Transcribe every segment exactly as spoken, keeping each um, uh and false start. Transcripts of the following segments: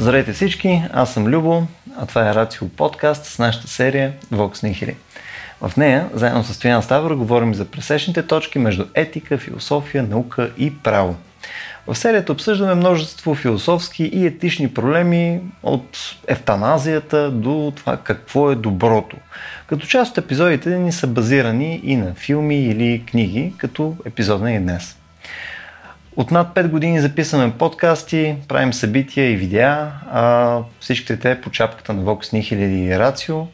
Здравейте всички, аз съм Любо, а това е Рацио подкаст с нашата серия Vox Nihili. В нея, заедно с Стоян Ставров, говорим за пресечните точки между етика, философия, наука и право. В серията обсъждаме множество философски и етични проблеми от евтаназията до това какво е доброто. Като част от епизодите ни са базирани и на филми или книги, като епизодът и днес. От над пет години записваме подкасти, правим събития и видеа, а всичките те по чапката на Vox Nihili и Рацио,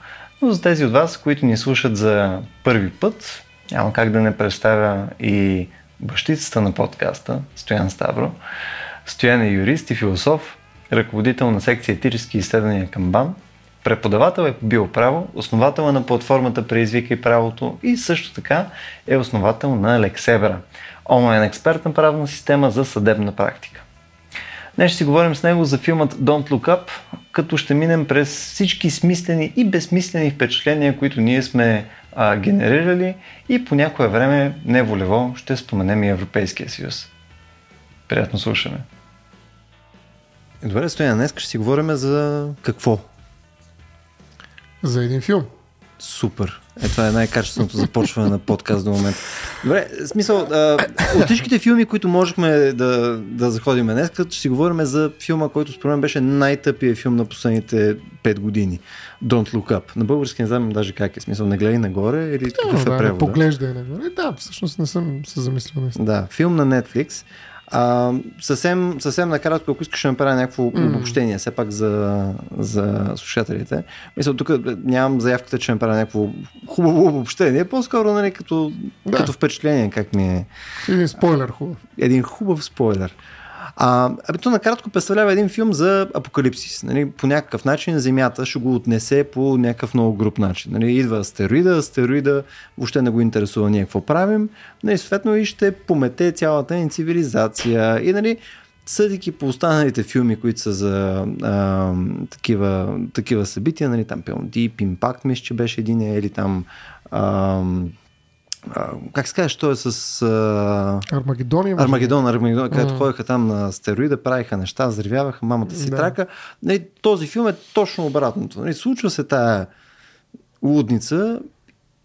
но за тези от вас, които ни слушат за първи път, няма как да не представя и бащицата на подкаста, Стоян Ставро. Стоян е юрист и философ, ръководител на секция етически изследвания Камбан, преподавател е по биоправо, основател на платформата Преизвикай и правото и също така е основател на Лексебера, онлайн експертна правна система за съдебна практика. Днес ще си говорим с него за филмът Don't Look Up, като ще минем през всички смислени и безсмислени впечатления, които ние сме а, генерирали и по някое време неволево ще споменем и Европейския съюз. Приятно слушане! Добре, Стоян, днес ще си говорим за какво? За един филм. Супер. Е, това е най-качественото започване на подкаст до момента. Добре, смисъл, а, от всичките филми, които можехме да, да заходим днес, ще си говорим за филма, който според мен беше най-тъпия филм на последните пет години. Don't Look Up. На български не знам даже как е. Смисъл, не гледай нагоре или да, какъв да, е превода? Да, поглеждай нагоре. Да, всъщност не съм се замислил. Да, филм на Netflix. А, съвсем, съвсем накратко, ако искаш да направя някакво mm. обобщение все пак за, за слушателите. Мисля, тук нямам заявката, че направя някакво хубаво обобщение, по-скоро нали, като, да. като впечатление как ми е. Един спойлер хубав. Един хубав спойлер. А, абе, то накратко представлява един филм за апокалипсис. Нали? По някакъв начин Земята ще го отнесе по някакъв много груб начин. Нали? Идва астероида, астероида въобще не го интересува ние какво правим. Нали? Съответно и ще помете цялата ни цивилизация. И нали, съдейки по останалите филми, които са за а, такива, такива събития, нали? Там пълно Deep Impact, мисля, че беше един или там... А, как се казваш, той е с а... Армагедон, Армагедон, Армагедон, където mm. ходиха там на астероида, правиха неща, взривяваха мамата си да. трака. Този филм е точно обратното. Случва се тая лудница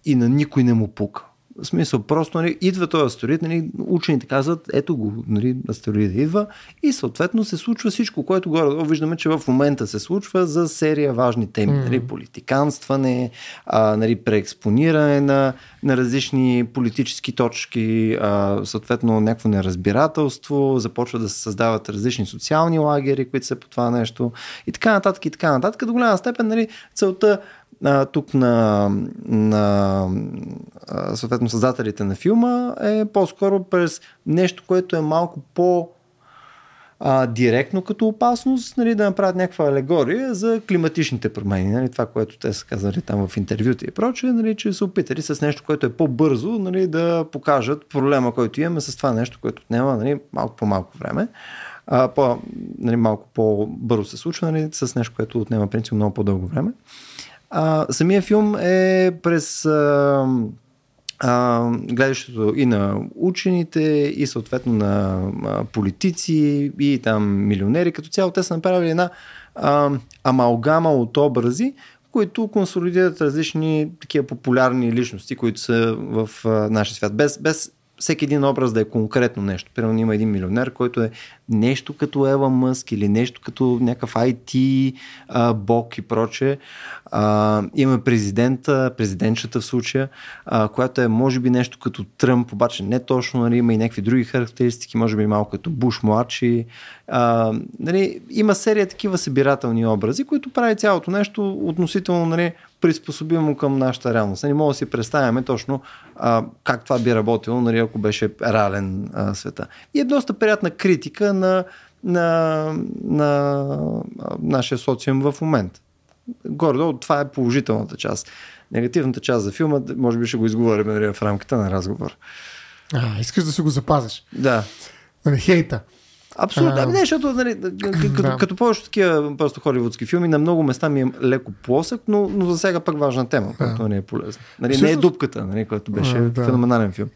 и на никой не му пука. В смисъл, просто нали, идва този астероид, нали, учените казват, ето го, нали, астероида идва и съответно се случва всичко, което горе виждаме, че в момента се случва за серия важни теми. Mm-hmm. Нали, политиканстване, а, нали, преекспониране на, на различни политически точки, а, съответно някакво неразбирателство, започва да се създават различни социални лагери, които са по това нещо и така нататък и така нататък. До голяма степен нали, целта А, тук на, на а, съответно създателите на филма е по-скоро през нещо, което е малко по а, директно като опасност, нали, да направят някаква алегория за климатичните промени. Нали, това, което те са казали там в интервюта и прочее, нали, че са опитали с нещо, което е по-бързо, нали, да покажат проблема, който имаме с това нещо, което отнема нали, малко по-малко време. А, по, нали, малко по-бързо се случва, нали, с нещо, което отнема принцип много по-дълго време. А, самия филм е през а, а, гледащото и на учените, и съответно на а, политици, и там милионери. Като цяло те са направили една а, амалгама от образи, които консолидират различни такива популярни личности, които са в а, нашия свят. Без, без всеки един образ да е конкретно нещо. Примерно има един милионер, който е нещо като Ева Мъск или нещо като някакъв ай ти а, бог и прочее. А, имаме президента, президентчата в случая, а, която е може би нещо като Тръмп, обаче не точно, нали, има и някакви други характеристики, може би малко като Буш младши. А, нали, има серия такива събирателни образи, които прави цялото нещо относително нали, приспособимо към нашата реалност. Нали, мога да си представяме точно а, как това би работило, нали, ако беше реален а, света. И е доста приятна критика на, на, на нашия социум в момента. Горе-долу това е положителната част. Негативната част за филма, може би ще го изговорим нали, в рамките на разговор. А, искаш да се го запазиш. Да. Нали, хейта. Абсолютно. А... Не, защото нали, като, да. като повечето такива просто холивудски филми на много места ми е леко плосък, но, но за сега пък важна тема, да. която не е полезна. Нали, всъщност... Не е дупката, нали, която беше а, да. феноменален филм.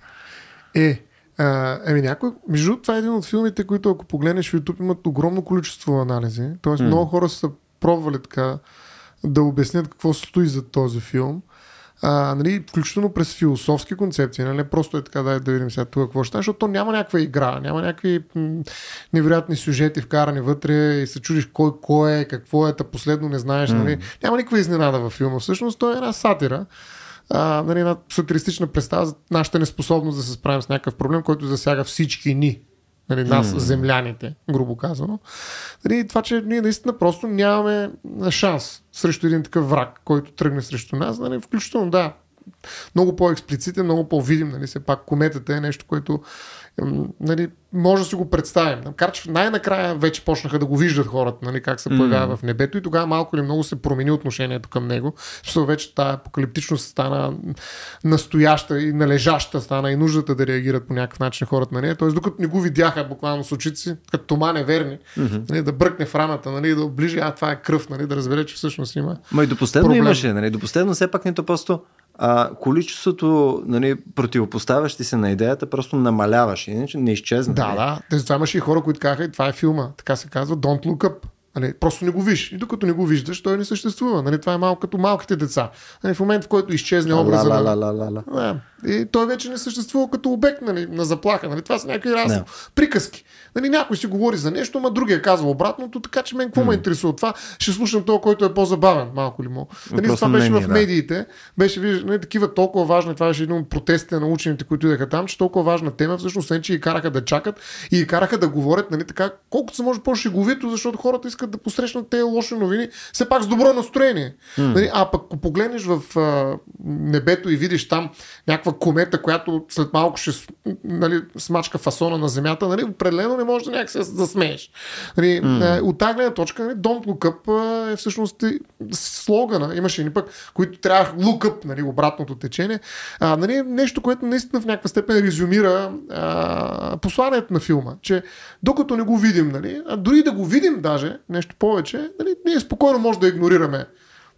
Е, А, еми някой, между другото, това е един от филмите, които ако погледнеш в Ютуб, имат огромно количество анализи. Тоест mm. много хора са пробвали така да обяснят какво стои за този филм. А, нали, включително през философски концепции, нали, просто е така, дай да видим сега тук какво ще, защото то няма някаква игра, няма някакви м- невероятни сюжети вкарани вътре и се чудиш кой кой е, какво е, та последно не знаеш, нали. Mm. Няма никаква изненада във филма, всъщност той е една сатира, а, нали, една сатиристична представа за нашата неспособност да се справим с някакъв проблем, който засяга всички ни. Нали, нас, mm. земляните, грубо казано. Нали, това, че ние наистина просто нямаме шанс срещу един такъв враг, който тръгне срещу нас, нали, включително да, много по-експлицитен, много по-видим, нали, все пак кометата е нещо, което, нали, може да си го представим. Макар че най-накрая вече почнаха да го виждат хората, нали, как се появява mm. в небето и тогава малко или много се промени отношението към него. Защото вече тая апокалиптичност стана настояща и належаща, стана и нуждата да реагират по някакъв начин хората на нея. Тоест, докато не го видяха буквално с очици, като тома неверни, mm-hmm. нали, да бръкне в раната, нали, да оближи, а това е кръв, нали, да разбере, че всъщност има. Ма и до последно проблем. Имаше, нали, до последно все пак нито просто а, количеството, нали, противопоставящи се на идеята просто намаляваше, иначе не изчезна. Да, да. Това имаше и хора, които казаха, и това е филма. Така се казва Don't Look Up. Нали, просто не го виж. И докато не го виждаш, той не съществува. Нали, това е малко като малките деца. Нали, в момент, в който изчезне образа на... Ла, ла, ла, ла, ла. И той вече не съществува като обект, нали, на заплаха. Нали, това са някакви разни приказки. Нали, някой си говори за нещо, ама другия казва обратното, така че мен какво ме интересува от това? Ще слушам този, който е по-забавен, малко ли му. Нали, това беше мнение, в медиите. Да. Беше, нали, такива толкова важни, това беше един от протестите на учените, които идеха там, че толкова важна тема, всъщност не, че ги караха да чакат и ги караха да говорят, нали, така, колкото се може по-шеговито, защото хората искат да посрещнат тези лоши новини, все пак с добро настроение. Mm. Нали, а пък ако погледнеш в а, небето и видиш там някаква комета, която след малко ще, нали, смачка фасона на земята, нали, определено не можеш да някакси да смееш. Нали, mm. От тази гледна точка, нали, Don't Look Up е всъщност слогана. Имаше и пък, които трябва Look Up, нали, обратното течение. А, нали, нещо, което наистина в някаква степен резюмира а, посланието на филма, че докато не го видим, нали, а дори да го видим даже нещо повече, нали, ние спокойно може да игнорираме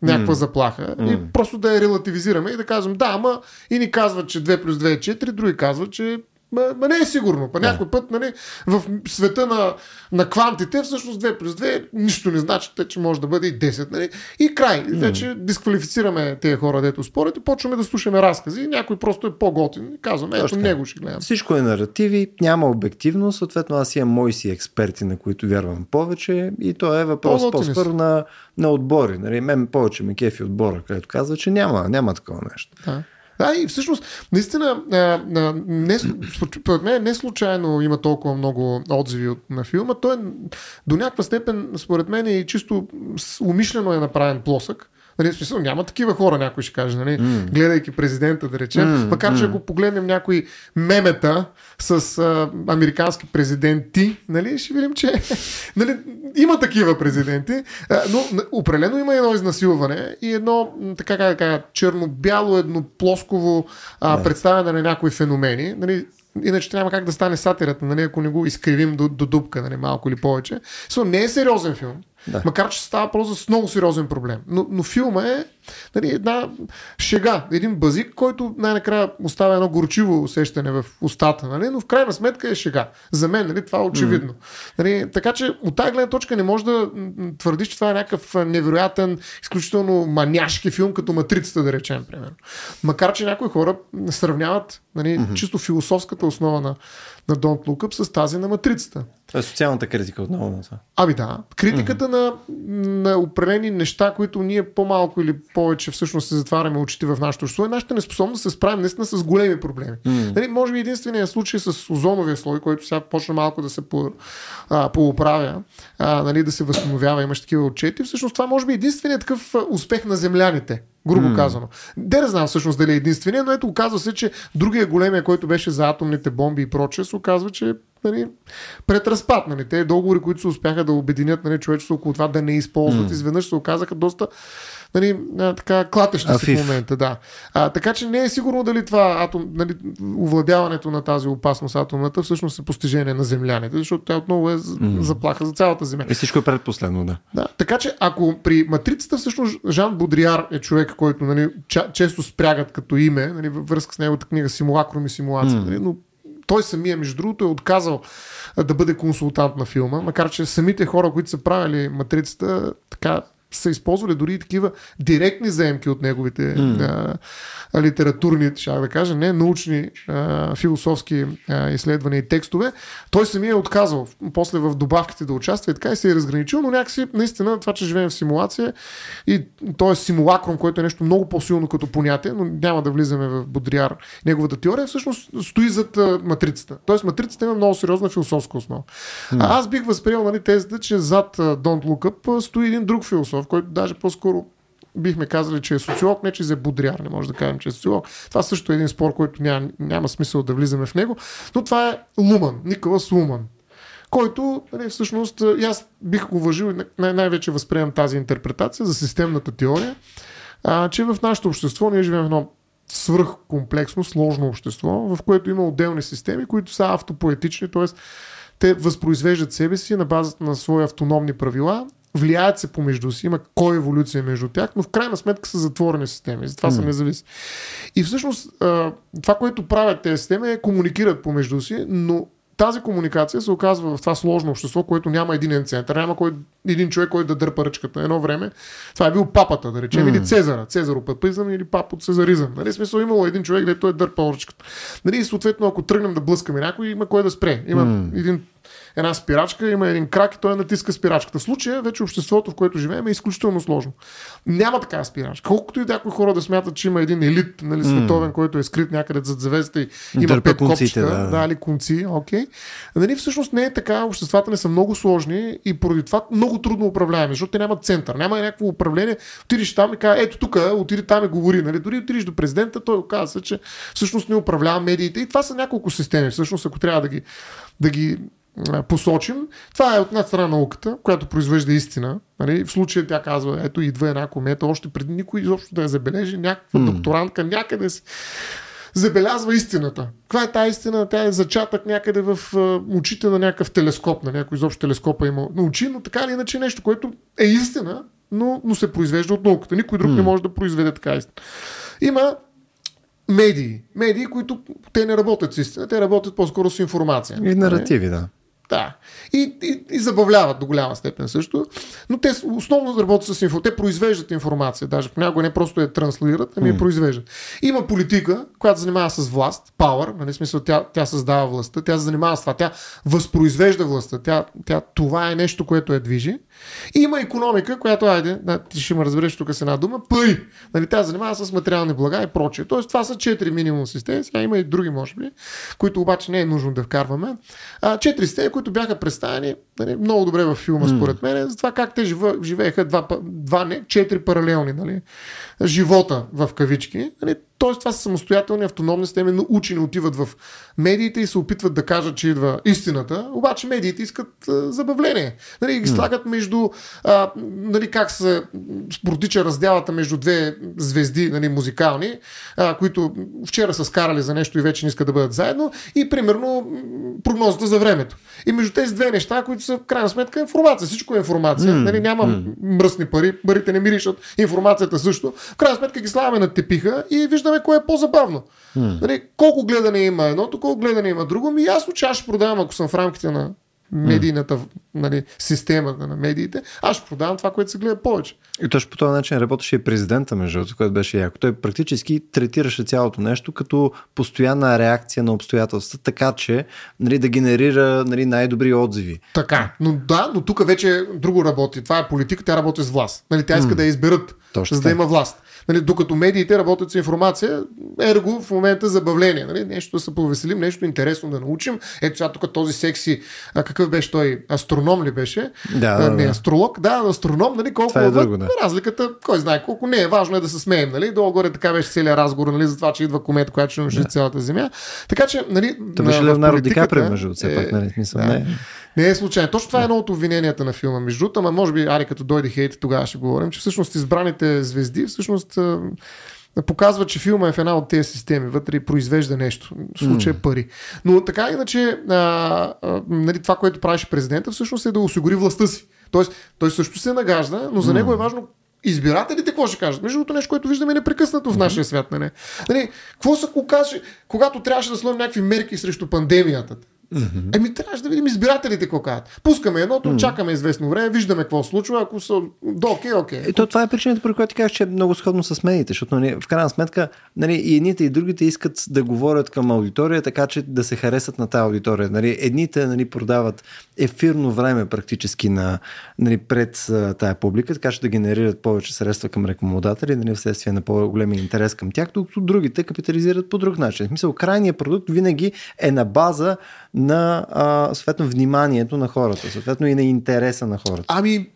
някаква mm. заплаха mm. и просто да я релативизираме и да кажем, да, ама и ни казват, че две плюс две е четири, други казват, че ма, ма не е сигурно. Па yeah. някой път, нали, в света на, на квантите всъщност две плюс две нищо не значи, те, че може да бъде и десет. Нали? И край. Mm. Вече дисквалифицираме тези хора, дето спорят и почваме да слушаме разкази и някой просто е по-готин. И казваме, ето него ще гледам. Всичко е наративи, няма обективно, съответно аз имам мои си експерти, на които вярвам повече и то е въпрос по-скоро на, на отбори. Нали? Мен повече ме кефи отбора, където казва, че няма, няма такова нещо. Yeah. Да, и всъщност, наистина, според мен не случайно има толкова много отзиви на филма. Той е, до някаква степен, според мен, и чисто умишлено е направен плосък. Нали, смисъл, няма такива хора, някой ще каже, нали, mm. гледайки президента, да речем. Mm. Макар че ако погледнем някои мемета с а, американски президенти, нали, ще видим, че нали, има такива президенти, а, но определено има едно изнасилване и едно така, така черно-бяло, едноплосково yeah. представяне на някои феномени. Нали, иначе няма как да стане сатирата, нали, ако не го изкривим до, до дупка, нали, малко или повече. So, не е сериозен филм. Да. Макар че става просто с много сериозен проблем. Но, но филма е, нали, една шега, един базик, който най-накрая оставя едно горчиво усещане в устата, нали, но в крайна сметка е шега. За мен, нали, това е очевидно. Mm-hmm. Нали, така че от тази гледна точка не може да твърдиш, че това е някакъв невероятен, изключително маняшки филм, като Матрицата, да речем, примерно. Макар че някои хора сравняват, нали, mm-hmm. чисто философската основа на, на Don't Look Up с тази на Матрицата. Това е социалната критика отново на това. Ами да, критиката mm-hmm. на, на определени неща, които ние по-малко или повече всъщност се затваряме очите в нашето общество и нашата неспособност да се справим наистина с големи проблеми. Mm-hmm. Нали, може би единственият случай с озоновия слой, който сега почна малко да се по, а, поуправя, а, нали, да се възстановява, имаш такива отчети. Всъщност това може би единственият такъв успех на земляните. Грубо mm. казано. Де не знам всъщност дали е единствения, но ето оказва се, че другия големия, който беше за атомните бомби и прочее, се оказва, че, нали, предразпад. Нали, те договори, които се успяха да обединят, нали, човечеството около това да не използват, mm. изведнъж се оказаха доста, нали, така клатещи си в момента. Да. А, така че не е сигурно дали това атом, нали, овладяването на тази опасност атомната всъщност е постижение на земляните, защото тя отново е mm. заплаха за цялата земя. И всичко е предпоследно, да. да. Така че ако при Матрицата всъщност Жан Бодрияр е човек, който, нали, често спрягат като име, нали, във връзка с неговата книга Симулакром и симулация, mm. нали, но той самия, между другото, е отказал да бъде консултант на филма, макар че самите хора, които са правили Матрицата, така са използвали дори и такива директни заемки от неговите mm. а, литературни, щях да кажа, не научни, а, философски а, изследвания и текстове. Той самия е отказал после в добавките да участва и така и се е разграничил, но някакси наистина това, че живеем в симулация и той е симулакром, което е нещо много по-силно като понятие, но няма да влизаме в Бодрияр. Неговата теория всъщност стои зад а, Матрицата. Тоест Матрицата има много сериозна философска основа. Mm. А, аз бих възприел, нали, тезата, че зад а, Don't Look Up стои един друг философ, в който даже по-скоро бихме казали, че е социолог, не че е Бодрияр, не може да кажем, че е социолог. Това също е един спор, който няма, няма смисъл да влизаме в него, но това е Луман, Николас Луман, който, нали, всъщност, и аз бих го уважил, най- най-вече възприемам тази интерпретация за системната теория, а, че в нашето общество ние живеем в едно свръхкомплексно, сложно общество, в което има отделни системи, които са автопоетични, т.е. те възпроизвеждат себе си на базата на свои автономни правила, влияят се помежду си, има коеволюция между тях, но в крайна сметка са затворени системи, затова mm. са независими. И всъщност това, което правят тези системи, е комуникират помежду си, но тази комуникация се оказва в това сложно общество, което няма единен център, няма кой, един човек, който да дърпа ръчката. Едно време това е бил папата, да речем, mm. или Цезара, цезаропапизъм или пап от цезаризъм. Нали, смисъл, имало един човек, дето е дърпал ръчката. Нали, и съответно, ако тръгнем да блъскаме някой, има кой да спре. Има mm. един Една спирачка, има един крак и той натиска спирачката. В случая вече обществото, в което живеем, е изключително сложно. Няма такава спирачка. Колкото и някои хора да смятат, че има един елит, нали, световен, mm. който е скрит някъде зад завесата и има пет копчета, да, да, или конци, окей. Нали, всъщност не е така, обществата не са много сложни и поради това много трудно управляваме, защото те нямат център, няма някакво управление. Отидеш там и кажа, ето тук, отиди там и говори. Нали, дори отидеш до президента, той оказа, че всъщност не управлява медиите. И това са няколко системи, всъщност, ако трябва да ги, да ги посочим. Това е от една страна науката, която произвежда истина. Нали? В случая тя казва, ето идва една комета, още преди никой изобщо да я забележи, някаква mm. докторантка някъде си забелязва истината. Каква е тази истина? Тя е зачатък някъде в очите на някакъв телескоп, на някой изобщо телескопа има очи, но така или иначе нещо, което е истина, но, но се произвежда от науката. Никой друг mm. не може да произведе така истина. Има медии. Медии, които те не работят с истина, те работят по-скоро с информация. И наративи, да. Да. И, и, и забавляват до голяма степен също, но те основно работят с информация, те произвеждат информация, даже понякога не просто я транслират, ами я произвеждат. Има политика, която занимава с власт, power, нали, смисъл, тя, тя създава властта, тя се занимава с това, тя възпроизвежда властта, тя, тя, това е нещо, което я движи. И има икономика, която, айде, да, ти ще ме разбереш тук с една дума, пари, нали, тя занимава с материални блага и прочее. Тоест това са четири минимум системи, сега има и други, може би, които обаче не е нужно да вкарваме. Четири системи, които бяха представени, нали, много добре във филма, според мен, за това как те живееха два, два не, четири паралелни, нали, живота в кавички. Нали, тоест това са самостоятелни, автономни системи, но учени отиват в медиите и се опитват да кажат, че идва истината, обаче медиите искат а, забавление. Нали, ги слагат между, а, нали, как се протича раздялата между две звезди, нали, музикални, а, които вчера са скарали за нещо и вече не искат да бъдат заедно, и примерно прогнозата за времето. И между тези две неща, които са в крайна сметка информация, всичко е информация, mm. нали, няма mm. мръсни пари, парите не миришат, информацията също. В крайна сметка ги слагаме на тепиха и виждаме кое е по-забавно. Hmm. Нали, колко гледане има едното, колко гледане има друго, ми ясно, че аз ще продавам, ако съм в рамките на медийната, нали, системата на медиите, аз ще продавам това, което се гледа повече. И точно по този начин работеше и президента, между другото, което беше яко. Той практически третираше цялото нещо като постоянна реакция на обстоятелства, така че, нали, да генерира, нали, най-добри отзиви. Така, но да, но тук вече друго работи. Това е политика, тя работи с власт. Нали, тя иска hmm. да я изберат, точно, за да има власт. Нали, докато медиите работят с информация, ерго в момента забавление. Нали, нещо да се повеселим, нещо интересно да научим. Ето сега тук този секси, а, какъв беше той, астроном ли беше? Да, да, не, да. Астролог, да, астроном, нали, колко е друго, да. Разликата, кой знае колко, не е важно е да се смеем. Нали, долу-горе така беше целият разговор, нали, за това, че идва комета, която ще унищожи да. цялата земя. Така че, нали, то беше Леонардо Ди Каприо, между все пак, нали, смисъл, да. не е. Не е случайно. Точно това е едно от обвиненията на филма, между другото, ама може би, ари, като дойде хейт, тогава ще говорим, че всъщност избраните звезди всъщност показва, че филма е в една от тези системи, вътре произвежда нещо, в случая mm. пари. Но така иначе, а, а, нали, това, което правеше президента, всъщност е да осигури властта си. Тоест, той също се нагажда, но за mm. него е важно избирателите какво ще кажат? Между другото, нещо, което виждаме непрекъснато в нашия свят. Не, не. Нали, какво се окаже, когато трябваше да сложим някакви мерки срещу пандемията? Mm-hmm. Еми, трябваше да видим избирателите какво казват. Пускаме едното, mm-hmm. чакаме известно време, виждаме какво се случва, ако са до окей, окей. И то това е причината, при която ти казваш, че е много сходно с медиите, защото нали, в крайна сметка нали, и едните и другите искат да говорят към аудитория, така че да се харесат на тази аудитория. Нали, едните нали, продават ефирно време практически на, нали, пред тая публика, така че да генерират повече средства към рекламодатели, нали, вследствие на по-големи интерес към тях, докато другите капитализират по друг начин. В смисъл, крайният продукт винаги е на база на а, съответно вниманието на хората, съответно и на интереса на хората. Ами,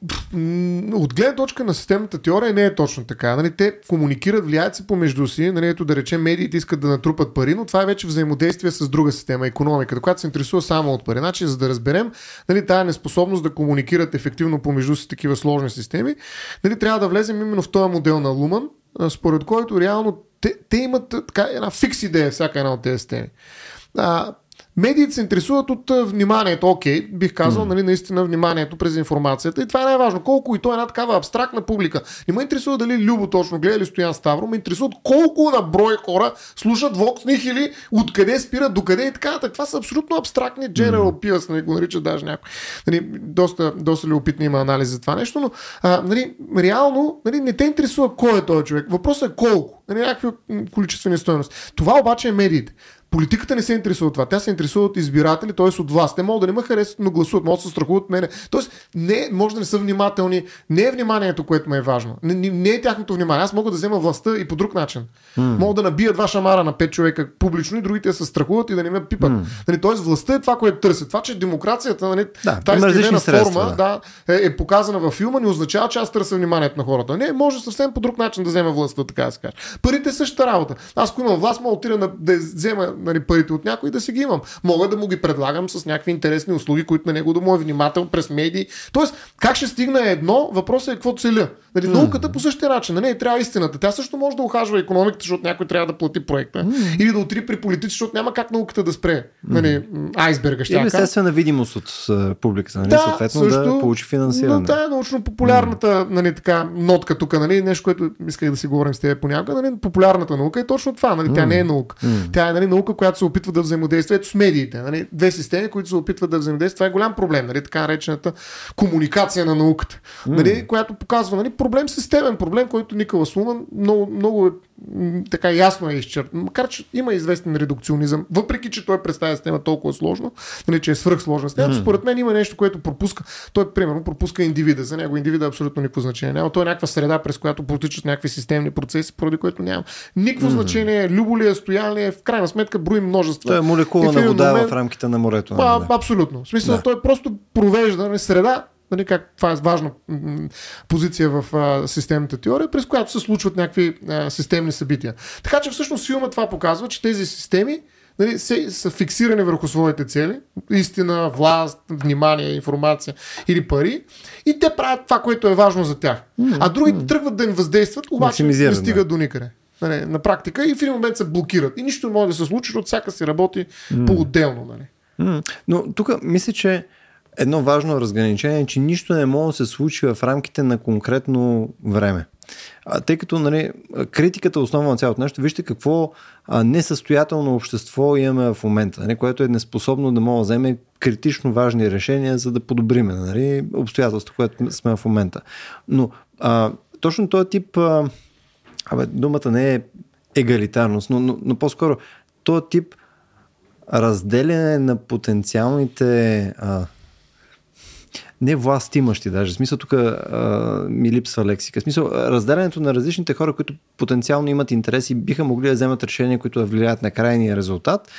от гледна точка на системната теория не е точно така. Нали? Те комуникират, влияят се помежду си, нали? Ето да речем, медиите искат да натрупат пари, но това е вече взаимодействие с друга система, икономиката, която се интересува само от пари. Значи, за да разберем нали, тая неспособност да комуникират ефективно помежду си такива сложни системи, нали, трябва да влезем именно в този модел на Луман, според който реално те, те имат така, една фикс идея всяка една от тези системи. А, медиите се интересуват от вниманието. Окей, бих казал, mm. нали, наистина вниманието през информацията. И това е най-важно. Колко и то е една такава абстрактна публика. Не ме интересува дали Любо точно гледа или Стоян Ставро. Ме интересуват колко на брой хора слушат Vox Nihili, откъде спират, докъде и така. Това са абсолютно абстрактни general mm. peers, нали, го наричат даже някой. Нали, доста, доста любопитни има анализи за това нещо, но а, нали, реално нали, не те интересува кой е този човек. Въпросът е колко. Нали, някакви количествени стойности. Това обаче е медиите. Политиката не се интересува от това. Тя се интересува от избиратели, т.е. от вас. Те могат да не ме харесват, но гласуват, могат да се страхуват от мене. Тоест, не, може да не са внимателни. Не е вниманието, което ме е важно. Не, не, не е тяхното внимание. Аз мога да взема властта и по друг начин. Mm. Мога да набият два шамара на пет човека публично и другите се страхуват и да не ме пипат. Mm. Нали, тоест, властта е това, което търсят. Това, че демокрацията, нали, да, тази изградена форма да, е, е показана във филма, не означава, че аз търся вниманието на хората. Не, може съвсем по друг начин да взема властта, така да се каже. Парите същата работа. Аз, ако имам власт, мога да отида на, да взема нали, парите от някой и да си ги имам. Мога да му ги предлагам с някакви интересни услуги, които на него да му е внимател през медии. Тоест, как ще стигна едно, въпросът е какво целя. Нали, mm. науката по същия начин. Не, трябва истината. Тя също може да ухажва икономиката, защото някой трябва да плати проекта. Mm. Или да отри при политици, защото няма как науката да спре. Нали, айсберга ще. Или естествена видимост от публиката, нали, да, съответно също, да получи финансиране. Но тая е научно-популярната нали, така, нотка тук, нали, нещо, което исках да си говорим с теб понякога. Нали, популярната наука е точно това. Нали, mm. Тя не е наука. Mm. Тя е нали, наука, която се опитва да взаимодейства. Ето с медиите. Нали, две системи, които се опитват да взаимодействат. Това е голям проблем. Нали, така наречената комуникация на науката, нали, mm. която показва. Нали, проблем системен, проблем, който Николас Луман много, много така ясно е изчерпан. Макар, че има известен редукционизъм, въпреки, че той представя система толкова сложно, нали, че е свръхсложна система, mm. според мен има нещо, което пропуска. Той, примерно, пропуска индивида. За него индивида е абсолютно никакво значение. Няма. Той е някаква среда, през която протичат някакви системни процеси, поради което няма никакво mm. значение, любо ли е, стоян ли е, в крайна сметка брои множество. Той е молекула на вода момент, в рамките на морето. А, да. Абсолютно. В смисъл, да. Той просто провежда нали, среда. Нали, как, това е важна м- позиция в а, системната теория, през която се случват някакви а, системни събития. Така че всъщност филма това показва, че тези системи нали, се, са фиксирани върху своите цели. Истина, власт, внимание, информация или пари. И те правят това, което е важно за тях. Mm-hmm. А другите тръгват да им въздействат, обаче не стигат да. до никъде. Нали, на практика и в един момент се блокират. И нищо не може да се случи, защото всяка си работи mm-hmm. по-отделно. Нали. Mm-hmm. Но тук мисля, че едно важно разграничение е, че нищо не може да се случи в рамките на конкретно време. Тъй като нали, критиката е основа на цялото нещо, вижте какво несъстоятелно общество имаме в момента, нали, което е неспособно да може да вземе критично важни решения, за да подобриме нали, обстоятелството, което сме в момента. Но а, точно този тип, а, абе, думата не е егалитарност, но, но, но по-скоро този тип разделяне на потенциалните а, не власт имащи даже. В смисъл тук а, ми липсва лексика. В смисъл разделянето на различните хора, които потенциално имат интерес и биха могли да вземат решения, които да влияят на крайния резултат.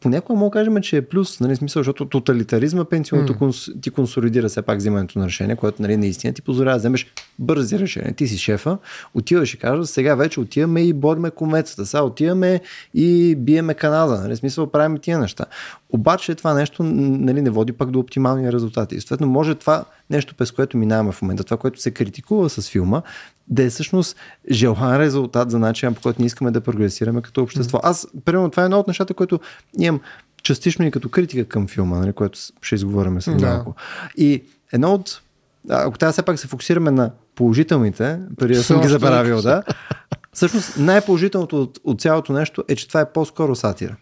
Понякога мога да кажем, че е плюс, нали, смисъл, защото тоталитаризма пенсионното mm. ти консолидира все пак взимането на решение, което нали, наистина ти позволява да вземеш бързи решения. Ти си шефа, отиваш и кажеш, сега вече отиваме и борме комецата, сега отиваме и биеме Канада, нали, смисъл правим тия неща. Обаче това нещо нали, не води пак до оптимални резултати. И съответно може това нещо, през което минаваме в момента, това, което се критикува с филма, да е всъщност желан резултат за начинът, по който ние искаме да прогресираме като общество. Аз, примерно, това е едно от нещата, което имам частично и като критика към филма, нали, което ще изговорим след малко. Да. И едно от... Ако трябва все пак се фокусираме на положителните, преди да съм ги забравил, да. Всъщност най-положителното от, от цялото нещо е, че това е по-скоро сатира.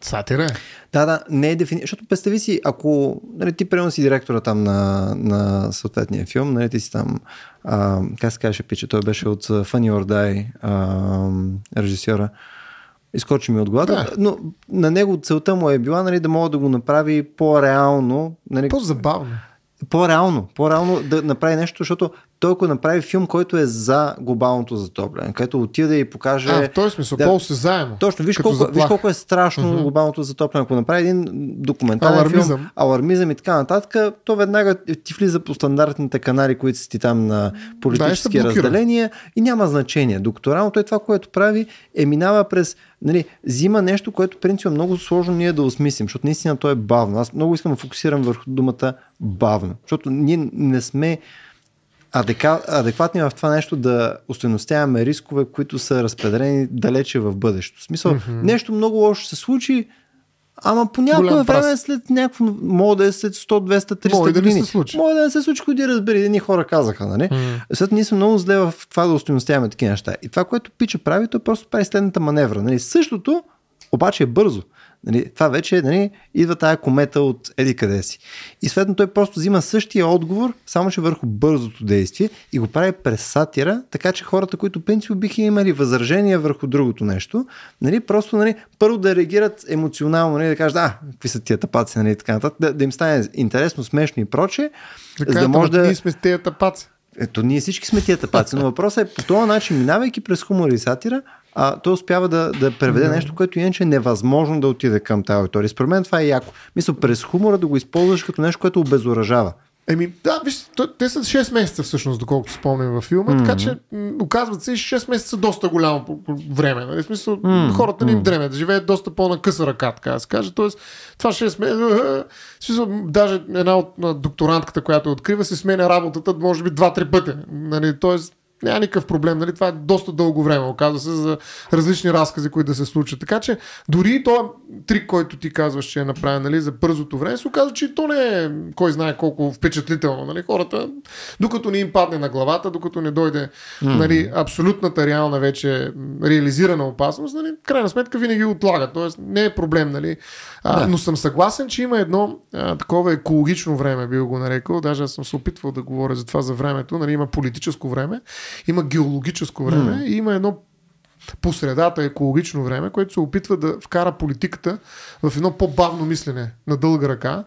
Сатира? Да, да, не е дефини... Защото представи си, ако нали, ти приема си директора там на, на съответния филм, нали, ти си там, а, как се казваше пиче, той беше от Funny or Die, а, режисьора. Изкочи ми от главата, да. Но на него целта му е била нали, да мога да го направи по-реално. Нали, по-забавно. По-реално, по-реално да направи нещо, защото той ко направи филм, който е за глобалното затопляне, където отида и покаже... А, в този смисъл, да, колко се заема. Точно, виж колко, виж колко е страшно uh-huh. глобалното затопляне. Ако направи един документален алармизъм. Филм, алармизъм и така нататък, то веднага ти влиза по стандартните канали, които си ти там на политически да, разделения и няма значение. Докторално той това, което прави, е минава през... Нали, взима нещо, което принцип е много сложно ние да осмислим, защото наистина то е бавно. Аз много искам да фокусирам върху думата бавно, защото ние не сме адека, адекватни в това нещо да остойностяваме рискове, които са разпределени далече в бъдещето. В смисъл, mm-hmm. нещо много лошо се случи, ама по някое време след някакво, може да е след сто, двеста, триста години. Може да не се случи, ходи разбери, едни хора казаха, нали? Mm-hmm. След ние сме много зле в това да остойностяваме такива неща. И това, което пича прави, то е просто прави следната маневра. Нали? Същото, обаче е бързо. Нали, това вече нали, идва тая комета от еди къде си. И следно той просто взима същия отговор, само че върху бързото действие и го прави през сатира, така че хората, които принцип биха имали възражения върху другото нещо, нали, просто нали, първо да реагират емоционално, нали, да кажат, а, какви са тия тапаци, нали, така нататък, да, да им стане интересно, смешно и прочее. Така, за да може да... Ние сме с тия тапаци. Ето, ние всички сме тия тапаци, но въпросът е по този начин, минавайки през хумор и сатира, а, той успява да, да преведе mm-hmm. нещо, което иначе е невъзможно да отиде към тази аудитория. Според мен това е яко. Мисля, през хумора да го използваш като нещо, което обезоръжава. Еми, да, вижте, те са шест месеца всъщност, доколкото спомням във филма, mm-hmm. така че оказват се шест месеца доста голямо по- по- време. Нали? В смисъл, mm-hmm. хората не им дремят, да живеят доста по-на къса ръка, така да се каже. Тоест, това шест месеца, смисъл, даже една от докторантката, която открива, се сменя работата, може би два-три пъти. Нали? Тоест, няма никакъв проблем, нали? Това е доста дълго време, оказва се, за различни разкази, които да се случат. Така че дори и този трик, който ти казваш, че е направен нали, за бързото време, се оказва, че и то не е кой знае колко впечатлително. Нали? Хората, докато не им падне на главата, докато не дойде нали, абсолютната реална вече реализирана опасност, нали, крайна сметка винаги отлага. Тоест не е проблем. Нали? А, да. Но съм съгласен, че има едно а, такова екологично време, би го нарекал. Даже аз съм се опитвал да говоря за това за времето. Нали? Има политическо време. Има геологическо време mm. и има едно посредата екологично време, което се опитва да вкара политиката в едно по-бавно мислене на дълга ръка,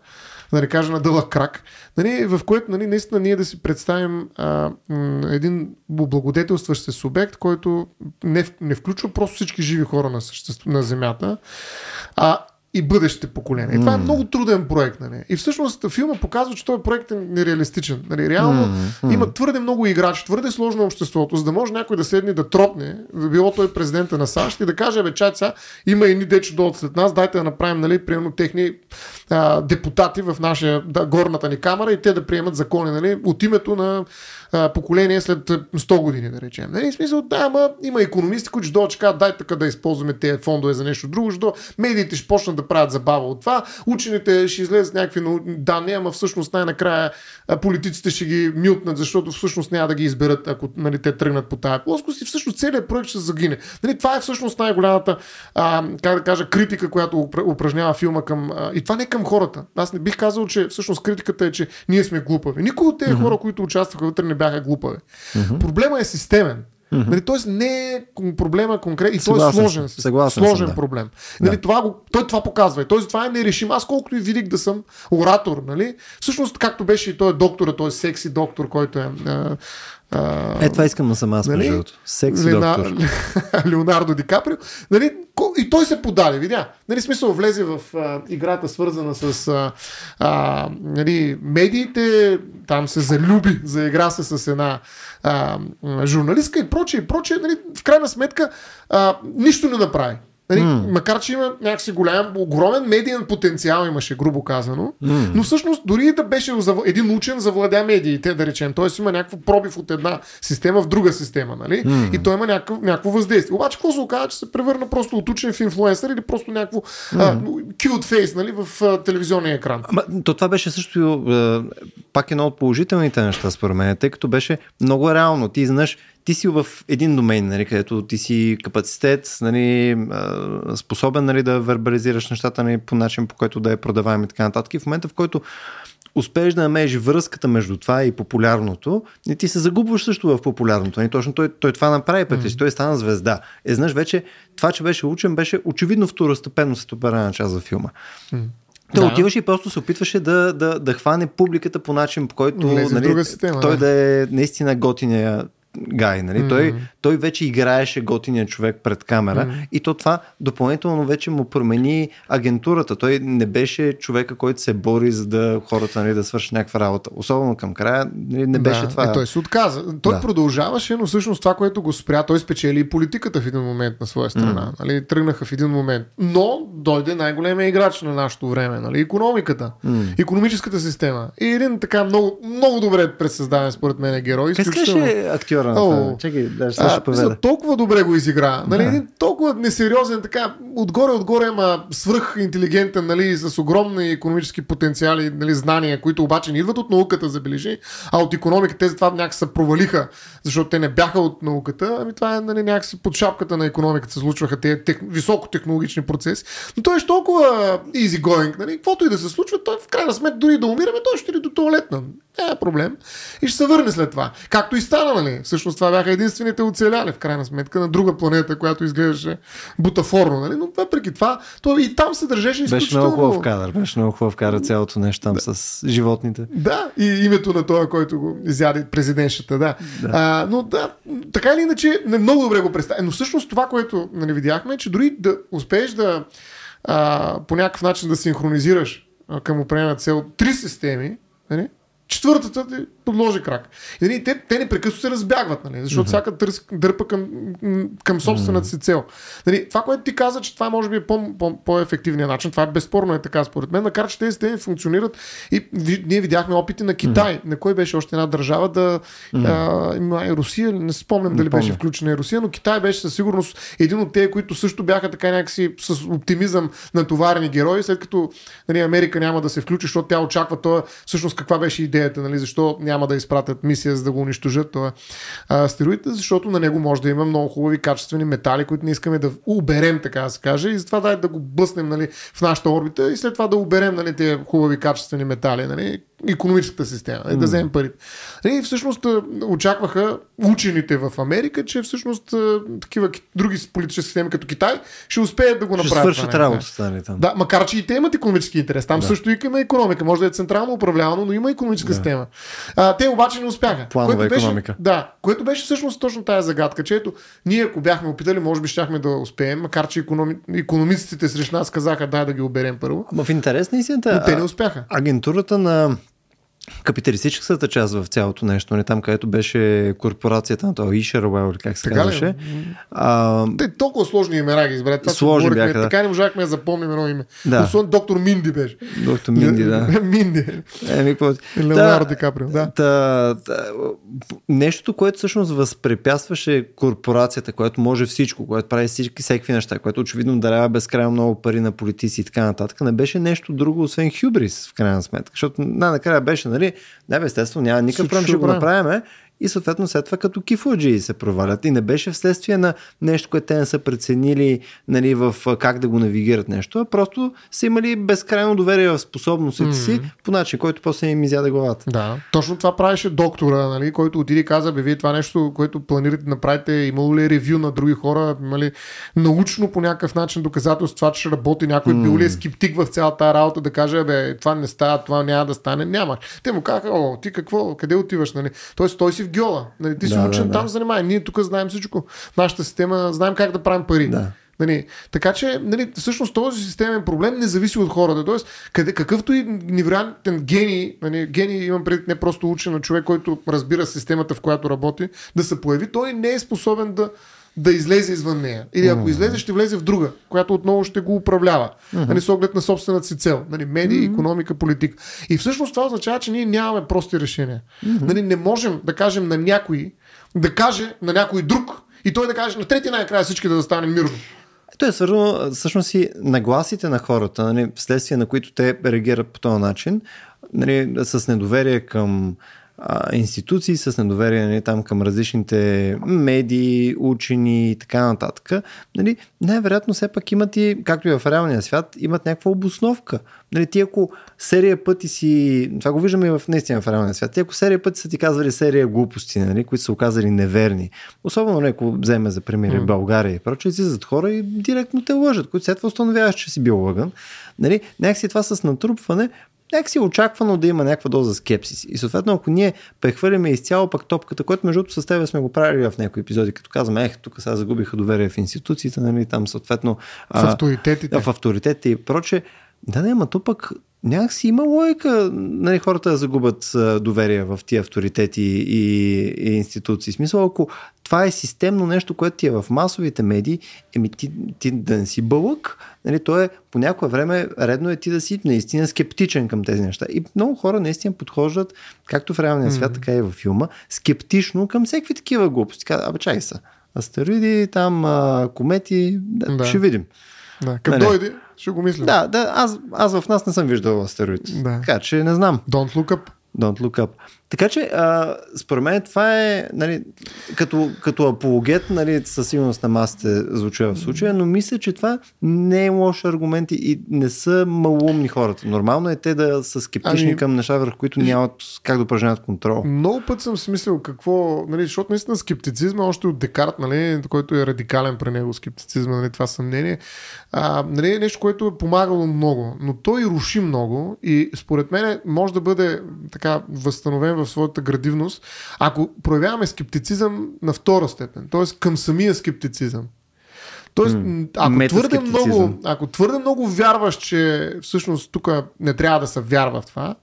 да не кажа на дълъг крак, нали, в което нали, наистина ние да си представим а, м, един облагодетелстващ се субект, който не, не включва просто всички живи хора на, съществ... на Земята, а и бъдещите поколения. И mm. това е много труден проект. Нали. И всъщност филма показва, че този проект е нереалистичен. Нали. Реално mm. има твърде много играчи, твърде сложно обществото, за да може някой да седне да тропне, да било той президента на САЩ и да каже, бе, чай сега, има едни дечи долу след нас, дайте да направим, нали, примерно техни а, депутати в нашия да, горната ни камера и те да приемат закони, нали, от името на а, поколение след сто години, да речем. Нали. В смисъл, да, ама има икономисти, които ще дойдат, че казват, дайте да използваме тези фондове за нещо друго, ще дойдат, медиите ще почнат да правят забава от това, учените ще излезат някакви данни, ама всъщност най-накрая политиците ще ги мютнат, защото всъщност няма да ги изберат, ако нали, те тръгнат по тая плоскост и всъщност целият проект ще загине. Нали, това е всъщност най-голямата а, как да кажа, критика, която упражнява филма към... А, и това не е към хората. Аз не бих казал, че всъщност критиката е, че ние сме глупави. Никой от тези mm-hmm. хора, които участваха вътре, не бяха глупави. Mm-hmm. Проблема е системен. Mm-hmm. Нали, тоест не е проблема конкретен. И той е сложен, съгласен сложен съм, да. Проблем. Нали, да. Това го, той това показва. И той това е нерешим. Аз колкото и видих да съм оратор. Нали, всъщност както беше и той доктора, той е секси доктор, който е... А, а, е, това искам да съм аз, нали, между секси Лена... доктор. Леонардо Ди Каприо. Нали, и той се подаде, видя. Нали, смисъл влезе в а, играта, свързана с а, а, нали, медиите. Там се залюби, заигра се с една а, журналистка и прочее, и прочее. Нали, в крайна сметка а, нищо не направи. Нали, mm. макар че има някакси голям, огромен медиен потенциал имаше, грубо казано, mm. но всъщност дори да беше един учен завладя медиите, да речем, т.е. има някакво пробив от една система в друга система, нали? Mm. И той има някакво, някакво въздействие. Обаче какво се оказа, че се превърна просто от учен в инфлуенсър или просто някакво mm. cute face, нали, в а, телевизионния екран. Ама, то това беше също а, пак едно от положителните неща според мен, тъй като беше много реално. Ти знаеш, ти си в един домен, нали, където ти си капацитет, нали, способен, нали, да вербализираш нещата, нали, по начин, по който да я продаваем и така нататък. И в момента, в който успееш да намериш връзката между това и популярното, и ти се загубваш също в популярното. И точно той, той това направи пътя си, mm-hmm. той стана звезда. Е, знаеш, вече това, че беше учен, беше очевидно второстепенно след определена част във филма. Mm-hmm. Той да. отиваше и просто се опитваше да, да, да хване публиката по начин, по който, нали, система, той да. да е наистина готиния гай, нали? Mm-hmm. Той, той вече играеше готиния човек пред камера, mm-hmm. и то това допълнително вече му промени агентурата. Той не беше човека, който се бори за да хората, нали, да свърши някаква работа. Особено към края, нали, не беше да. това. Е, той се отказа. Той да. продължаваше, но всъщност това, което го спря, той спечели и политиката в един момент на своя страна. Mm-hmm. Нали? Тръгнаха в един момент. Но дойде най-големия играч на нашето време. Нали? Икономиката. Mm-hmm. Икономическата система. И един така много, много добре пресъздаден, според мен, герой. Изключително. актьора. Oh. Чакай, да, ще а, ще толкова добре го изигра. Нали, да. Един толкова несериозен, така, отгоре-отгоре, ама свръхинтелигентен, нали, с огромни икономически потенциали, нали, знания, които обаче не идват от науката, забележи, а от икономиката. Те затова някак се провалиха, защото те не бяха от науката. Ами това е, нали, някакси под шапката на икономиката се случваха тези тех... високотехнологични процеси. Но той ще толкова easy going, нали, каквото и да се случва, той в крайна сметка дори да умираме, той ще ли до туалетна. Не е проблем. И ще се върне след това. Както и стана, нали? Всъщност това бяха единствените оцеляли, в крайна сметка, на друга планета, която изглеждаше бутафорно, нали? Но въпреки това, то и там се държеше изключително... Беше много хубав кадър, беше много хубав кадър цялото нещо там да. с животните. Да, и името на това, който го изяде президентшата, да. да. А, но да, така или иначе, много добре го представя. Но всъщност това, което, нали, видяхме, е, че дори да успееш да а, по някакъв начин да синхронизираш а, към определена цел три системи, нали? Четвъртата ти подложи крак. И те, те непрекъснато се разбягват, нали, защото mm-hmm. всяка търс, дърпа към, към собствената си цел. Нали, това, което ти каза, че това може би е по, по, по-ефективният начин, това е безспорно е така според мен, макар че тези те функционират и ви, ние видяхме опити на Китай, mm-hmm. на кой беше още една държава да има mm-hmm. и Русия, не спомням не дали помня. Беше включена и Русия, но Китай беше със сигурност един от тези, които също бяха така някакси с оптимизъм натоварени герои, след като, нали, Америка няма да се включи, защото тя очаква това, всъщност каква беше идея. Нали, защо няма да изпратят мисия, за да го унищожат това астероид, защото на него може да има много хубави качествени метали, които не искаме да уберем, така да се каже, и затова дай да го блъснем, нали, в нашата орбита и след това да уберем, нали, тези хубави качествени метали, нали, икономическата система, нали, mm. да вземем парите. И всъщност очакваха учените в Америка, че всъщност такива други политически системи като Китай ще успеят да го направят. Ще свършат работата, нали, там. Да, макар че и те имат икономически интерес. Там да. също и има икономика, може да е централно управлявано, но има икономически да. Система. А, те обаче не успяха. Планова което беше, економика. Да, което беше всъщност точно тая загадка, че ето, ние ако бяхме опитали, може би щяхме да успеем, макар че икономи... икономистите срещу нас казаха, дай да ги оберем първо. Ама в интерес на истината, но те не успяха. А, агентурата на капиталистическата част в цялото нещо, не там, където беше корпорацията на този Ишервел, как се казваше. А... Те толкова сложни имена ги избрали. Това сложни бяха, да. Така не можахме да запомним едно име. Да. Особено доктор Минди беше. Доктор Минди, да. Минди. Еми, какво... Леонардо Ди Каприо, да. Та, та, нещото, което всъщност възпрепятстваше корпорацията, която може всичко, което прави всички всеки неща, което очевидно дарява безкрайно много пари на политици и така нататък, не беше нещо друго, освен хюбрис, в крайна сметка. Защото най-накрая беше. Нали? Не, естествено, няма никакъв проблем, ще го направим. И съответно след това като кифоджии се провалят. И не беше вследствие на нещо, което те не са преценили, нали, в как да го навигират нещо, а просто са имали безкрайно доверие в способностите си, mm-hmm. по начин, който после им изяде главата. Да, точно това правеше доктора, нали, който отиде и каза, бе, вие това нещо, което планирате да направите, имало ли ревю на други хора, имали научно по някакъв начин доказателство това, че ще работи някой, mm-hmm. бил ли е скептик в цялата работа, да каже, бе, това не става, това няма да стане, няма. Те му казаха, о, ти какво, къде отиваш, нали? Тоест, той си Гьола. Нали, ти си да, учен, да, да. Там занимай. Ние тук знаем всичко. Нашата система, знаем как да правим пари. Да. Нали, така че, нали, всъщност този системен проблем не зависи от хората. Тоест, къде, какъвто и невероятен гений, нали, гений имам предвид не просто учен, а човек, който разбира системата, в която работи, да се появи, той не е способен да да излезе извън нея. Или ако mm-hmm. излезе, ще влезе в друга, която отново ще го управлява. Mm-hmm. Нали, с оглед на собствената си цел. Нали, медии, mm-hmm. икономика, политика. И всъщност това означава, че ние нямаме прости решения. Mm-hmm. Нали, не можем да кажем на някой, да каже на някой друг и той да каже на трети най-края всички да застане мирно. То е свързано всъщност и нагласите на хората, нали, вследствие на които те реагират по този начин, нали, с недоверие към а, институции, с недоверие, нали, там към различните медии, учени и така нататък. Нали, най-вероятно все пак имат и, както и в реалния свят, имат някаква обосновка. Нали, ти ако серия пъти си, това го виждаме и в наистина в реалния свят, ти ако серия пъти са ти казвали серия глупости, нали, които са оказали неверни, особено ако вземе за пример mm. България и прочее, излизат хора и директно те лъжат, които след това установяваш, че си бил лъган. Нали, някакси това с натрупване, някакси е очаквано да има някаква доза скепсис. И съответно, ако ние прехвърляме изцяло пак топката, което между другото с тебе сме го правили в някои епизоди, като казваме, ех, тук сега загубиха доверие в институциите, нали, там съответно в авторитетите, а, в авторитетите и прочее. Да, да, ама то пък някакси има логика, нали, хората да загубят доверие в тия авторитети и, и институции. В смисъл, ако това е системно нещо, което ти е в масовите медии, еми ти, ти да не си бълък, нали, то е по някое време редно е ти да си наистина скептичен към тези неща. И много хора наистина подхождат, както в реалния свят, mm-hmm. така и във филма, скептично към всеки такива глупости. Абе, чай са, астероиди, там а, комети, да, да. Ще видим. Да, към дойде, ще го мисля. Да, да, аз, аз в нас не съм виждал астероид. Да. Така че не знам. Don't look up. Don't look up. Така че, а, според мен това е, нали, като, като апологет, нали, със сигурност на масите звучи в случая, но мисля, че това не е лош аргумент и не са малумни хората. Нормално е те да са скептични ами... към неща, върху които нямат как да упражняват контрол. Много път съм си мислил какво, нали, защото наистина скептицизма още от Декарт, нали, който е радикален при него скептицизма, нали, това съмнение, а, нали, е нещо, което е помагало много, но той руши много и според мен може да бъде така възстановен в своята градивност, ако проявяваме скептицизъм на втора степен, т.е. към самия скептицизъм. Тоест, mm. ако, твърде много, ако твърде много вярваш, че всъщност тук не трябва да се вярва в това,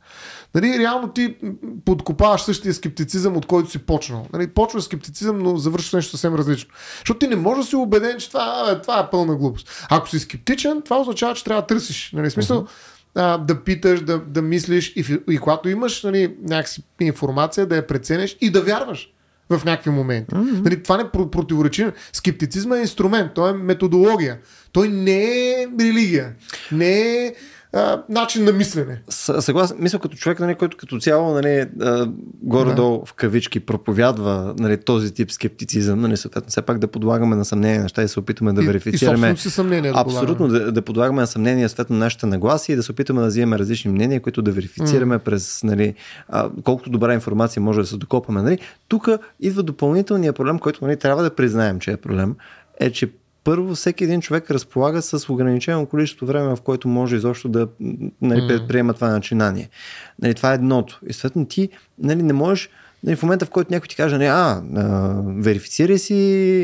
нали, реално ти подкопаваш същия скептицизъм, от който си почнал. Нали, почваш скептицизъм, но завършваш нещо съвсем различно. Защото ти не можеш да си убеден, че това, това е пълна глупост. Ако си скептичен, това означава, че трябва да търсиш. Нали, смисъл, mm-hmm. да питаш, да, да мислиш и, и когато имаш, нали, някакси информация, да я преценеш и да вярваш в някакви моменти. Mm-hmm. Нали, това не противоречи. Скептицизма е инструмент, той е методология. Той не е религия. Не е а, начин на мислене. Съгласен. Мисля като човек, нали, който като цяло, нали, горе-долу да. В кавички проповядва, нали, този тип скептицизъм, нали, съответно все пак да подлагаме на съмнение неща и се опитаме да верифицираме. И, и си съмнение, да абсолютно да, да подлагаме на съмнение съответно нашите нагласи и да се опитаме да взимаме различни мнения, които да верифицираме mm. през, нали, а, колкото добра информация може да се докопаме. Нали. Тук идва допълнителния проблем, който, нали, трябва да признаем, че е проблем, е, че първо, всеки един човек разполага с ограничено количество време, в което може изобщо да, нали, предприема това начинание. Нали, това е едното. И съответно ти, нали, не можеш, нали, в момента, в който някой ти каже, нали, а, а, верифицирай си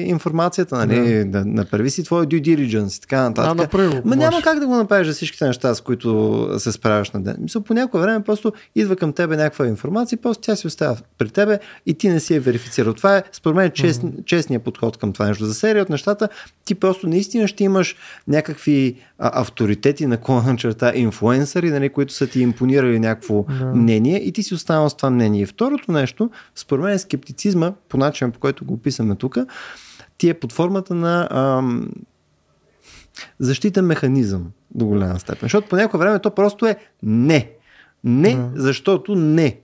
информацията, нали, да. Да, направи си твой due diligence и така нататък. Да, направи, ма няма как да го направиш за всичките неща, с които се справяш на ден. Мисля, по някое време просто идва към тебе някаква информация, просто тя си остава при тебе и ти не си я верифицирал. Това е, според мен, чест, mm-hmm. честният подход към това нещо. За серия от нещата ти просто наистина ще имаш някакви а, авторитети на клона черта инфлуенсъри, нали, които са ти импонирали някакво yeah. мнение и ти си останал с това мнение. И второто нещо, според мен, скептицизма, по начинът, по който го описаме тук, ти е под формата на ам, защитен механизъм до голяма степен. Защото по някое време то просто е не. Не, yeah. защото не.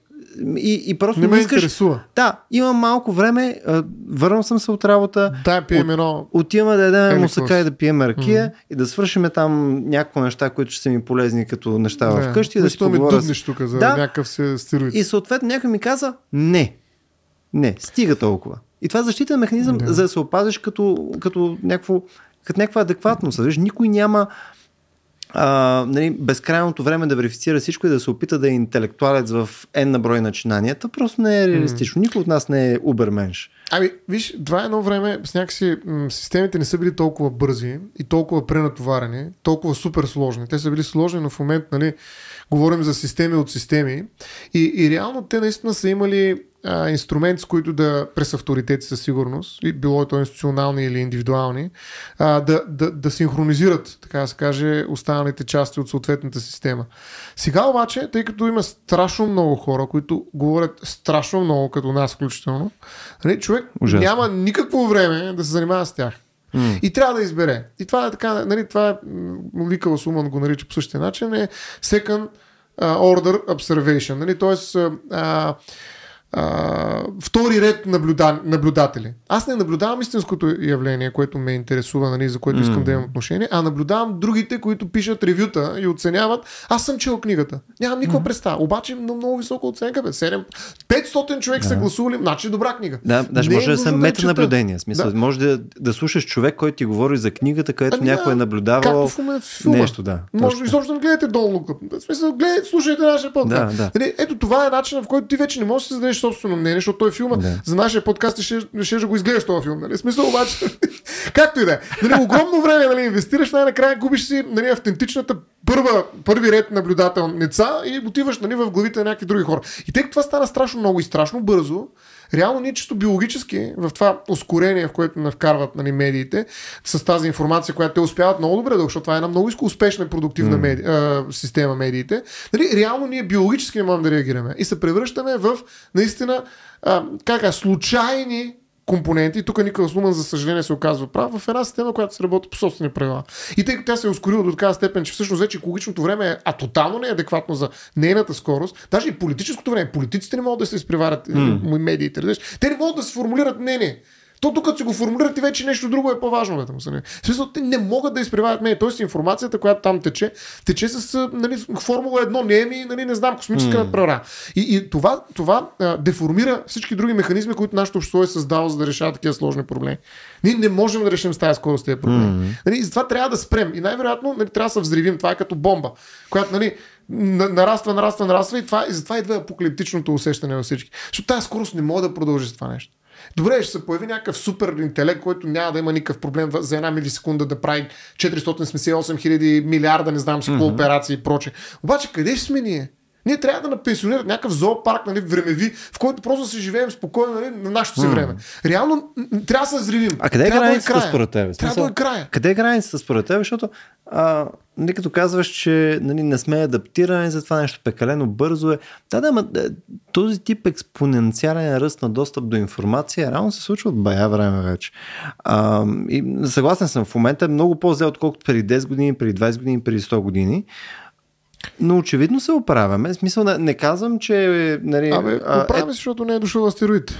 И, и просто не ме искаш... интересува. Да, имам малко време, върнам съм се от работа, да, пием едно... отиваме да едем мусака и да пием ракия mm-hmm. и да свършим там някакви неща, които ще са ми полезни като неща yeah. вкъщи. Да, си поговоря... тук, за да. Някакъв се стируйте. И съответно някой ми каза, не, не, стига толкова. И това е защитен механизъм, yeah. за да се опазиш като, като, някакво, като някаква адекватност. Виж, никой няма... А, нали, безкрайното време да верифицира всичко и да се опита да е интелектуалец в N на брой начинанията, просто не е реалистично. Mm. Никой от нас не е уберменш. Ами, виж, това едно време с някакси м- системите не са били толкова бързи и толкова пренатоварени, толкова супер сложни. Те са били сложни, но в момент, нали, говорим за системи от системи и, и реално те наистина са имали а, инструмент, с които да през авторитети със сигурност, и било е то институционални или индивидуални, а, да, да, да синхронизират, така да се каже, останалите части от съответната система. Сега обаче, тъй като има страшно много хора, които говорят страшно много, като нас включително, човек Ужасно. няма никакво време да се занимава с тях. Mm. И трябва да избере. И това е така, нали, това е, Николас Луман го нарича по същия начин, е second order observation, нали, т.е. втори ред наблюда, наблюдатели. Аз не наблюдавам истинското явление, което ме интересува, нали, за което искам mm. да имам отношение, а наблюдавам другите, които пишат ревюта и оценяват. Аз съм чел книгата. Нямам никаква mm. представа. Обаче на много висока оценка, бе. седемстотин човек да. са гласували, значи добра книга. Да, значи може да са метанаблюдения. Да. Може да, да слушаш човек, който ти говори за книгата, където а, някой е наблюдавал нещо. Да, може и също да гледате Don't Look Up. В смисъл, гледайте, слушайте нашия подкаст. Да, да. Ето това е начинът, в който ти вече не можеш да създадеш собствено мнение, защото той филма да. за нашия подкаст ще, ще го изглеждаш този филм. Нали? Смисъл обаче, както и да е. Нали, огромно време, нали, инвестираш, най-накрая губиш си, нали, автентичната първа, първи ред наблюдателница и отиваш, нали, в главите на някакви други хора. И тъй като това стана страшно много и страшно бързо, реално ние чисто биологически в това ускорение, в което навкарват, нали, медиите, с тази информация, която те успяват много добре, защото това е една много успешна и продуктивна mm. меди, а, система медиите, нали, реално ние биологически не можем да реагираме и се превръщаме в наистина а, кака, случайни компоненти. И тук Николас Луман, за съжаление, се оказва прав, в една система, която се работи по собствени правила. И тъй като тя се е ускорила до такава степен, че всъщност вече екологичното време е а тотално неадекватно за нейната скорост, даже и политическото време, политиците не могат да се изпреварят, mm. медиите, редеш. Те не могат да се формулират мнение. То тук, като се го формулират, и вече нещо друго е по-важно. Бе, в смисъл, те не могат да изпреварят мнение. Тоест информацията, която там тече, тече с, нали, формула едно, не е ми, нали, не знам, космическа mm. надправа. И, и това, това а, деформира всички други механизми, които нашето общество е създало, за да решава такива сложни проблеми. Ние не можем да решим с тази скорост тези проблеми. Mm. Нали, и затова трябва да спрем. И най-вероятно, нали, трябва да се взривим. Това е като бомба, която, нали, нараства, нараства, нараства, и, това, и затова идва апокалиптичното усещане на всички. Защото тази скорост не може да продължи с това нещо. Добре, ще се появи някакъв супер интелект, който няма да има никакъв проблем за една милисекунда да прави четиристотин осемдесет и осем хиляди милиарда, не знам си какво, mm-hmm. операции и прочее. Обаче къде ще сме ние? Ние трябва да напенсионират някакъв зоопарк, нали, времеви, в който просто се живеем спокойно, нали, на нашето си време. Mm. Реално трябва да се зривим. А къде е границата според тебе? Трябва да е края. Къде е границата според тебе? Защото а, не като казваш, че, нали, не сме адаптирани за това нещо, прекалено бързо е. Да, да, ма, този тип експоненциален ръст на достъп до информация реално се случва от бая време вече. А, и съгласен съм, в момента е много по-зле, отколкото преди десет години, преди двайсет години, преди сто години. Но очевидно се оправяме. В смисъл, не казвам, че... Нали, Абе, оправяме, е... защото не е дошъл астероид.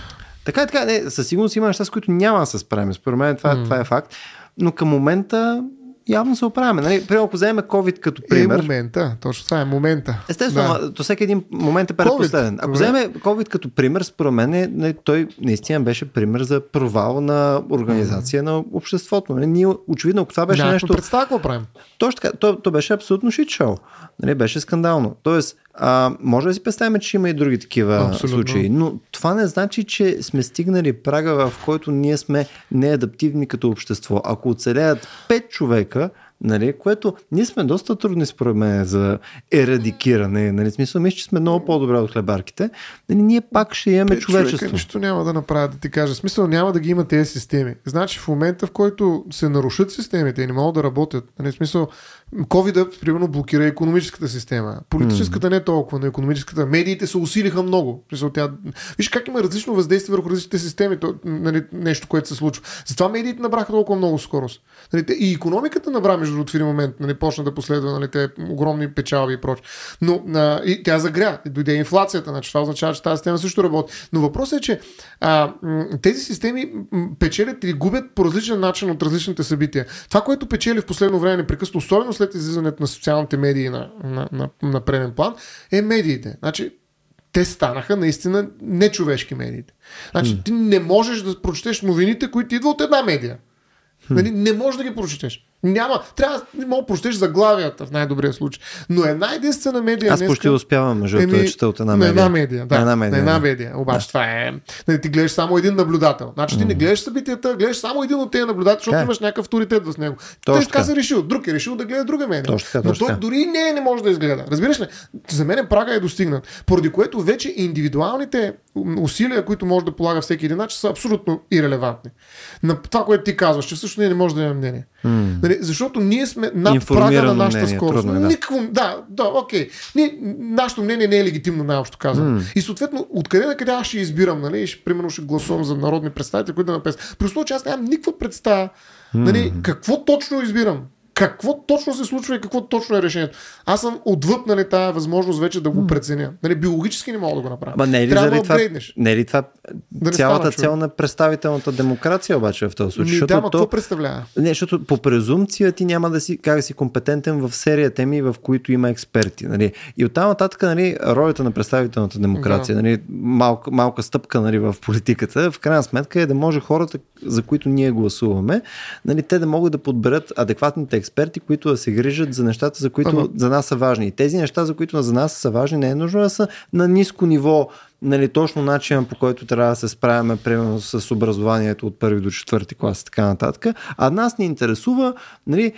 Така и така. Не, със сигурност има неща, с които няма да се справим. Според мен това, mm. това е факт. Но към момента явно се оправяме. Нали, примерно, ако вземем COVID като пример... Е момента. Точно това е момента. Естествено, да. До всеки един момент е предпоследен. Ако вземем COVID като пример, според мен, нали, той наистина беше пример за провал на организация mm. на обществото. Нали, ние, очевидно, ако това беше да, нещо... Представя какво правим. Точно така. То, то беше абсолютно шит шоу. Нали, беше скандално. Тоест, а, може да си представим, че има и други такива Абсолютно. случаи, но това не значи, че сме стигнали прага, в който ние сме неадаптивни като общество. Ако оцелеят пет човека, нали, което ние сме доста трудни според мен за ерадикиране, нали, смисъл, мисля, че сме много по-добре от хлебарките, нали, ние пак ще имаме човечество. Човека нищо няма да направят, да ти кажа. Смисъл, няма да ги има тези системи. Значи в момента, в който се нарушат системите и не могат да работят, нали, смисъл, COVID-а примерно блокира икономическата система, политическата mm. не толкова, но икономическата, медиите се усилиха много. Смисъл, тя... Виж как има различно въздействие върху различните системи, то, нали, нещо, което се случва. Затова медиите набраха толкова много скорост. Нали, и икономиката набра между в един момент, нали, почна да последва, нали, те огромни печалби и прочее. Но а, и тя загря, дойде инфлацията, значи това означава, че тази система също работи. Но въпросът е, че а, тези системи печелят или губят по различен начин от различните събития. Това, което печели в последно време непрекъснато, особено след излизането на социалните медии на, на, на, на преден план, е медиите. Значи, те станаха наистина нечовешки медиите. Значи, ти не можеш да прочетеш новините, които идват от една медия. Нали, не можеш да ги прочетеш. Няма. Трябва да мога прочетеш заглавията в най-добрия случай. Но една единствена медия... Аз днеска... почти успявам, между другото, да чета от една медия. На една медия, да. На една медия, на една медия. Да. Обаче да. Това е... Не, ти гледаш само един наблюдател. Значи ти не гледаш събитията, гледаш само един от тези наблюдатели, защото да. Имаш някакъв авторитет с него. Той така се решил. Друг е решил да гледа друга медия. Точно, но той дори и не, не може да изгледа. Разбираш ли? За мен прага е достигнат. Поради което вече индивидуалните усилия, които може да полага всеки един начин, са абсолютно ирелевантни. На това, което ти казваш, че всъщност ние не можем да имаме мнение. Mm. Нали, защото ние сме над прага на нашата мнение, скорост. Трудно, да. Никакво, да, да, окей. Ние, нашето мнение не е легитимно, най-общо казано. Mm. И съответно, откъде на къде аз ще избирам, нали, и ще, примерно ще гласувам за народни представители, които да написат. При случай, аз нямам никаква представа, нали, mm. какво точно избирам. Какво точно се случва и какво точно е решението? Аз съм отвъд, нали, тая възможност вече да го преценя. Нали, биологически не мога да го направя. Ама не е ли трябва да апгрейднеш. Не е ли това да цялата цел на представителната демокрация обаче в този случай? Да, ама то... какво представлява? Не, защото по презумпция ти няма да си, как да си компетентен в серия теми, в които има експерти. Нали? И оттам нататък, нали, ролята на представителната демокрация, да. Нали, малка, малка стъпка, нали, в политиката, в крайна сметка е да може хората, за които ние гласуваме, нали, те да могат да подберат адекватните експерти, които да се грижат за нещата, за които ага. За нас са важни. И тези неща, за които за нас са важни, не е нужно да са на ниско ниво, нали, точно начинът, по който трябва да се справяме, примерно с образованието от първи до четвърти клас и така нататък. А нас ни интересува, нали,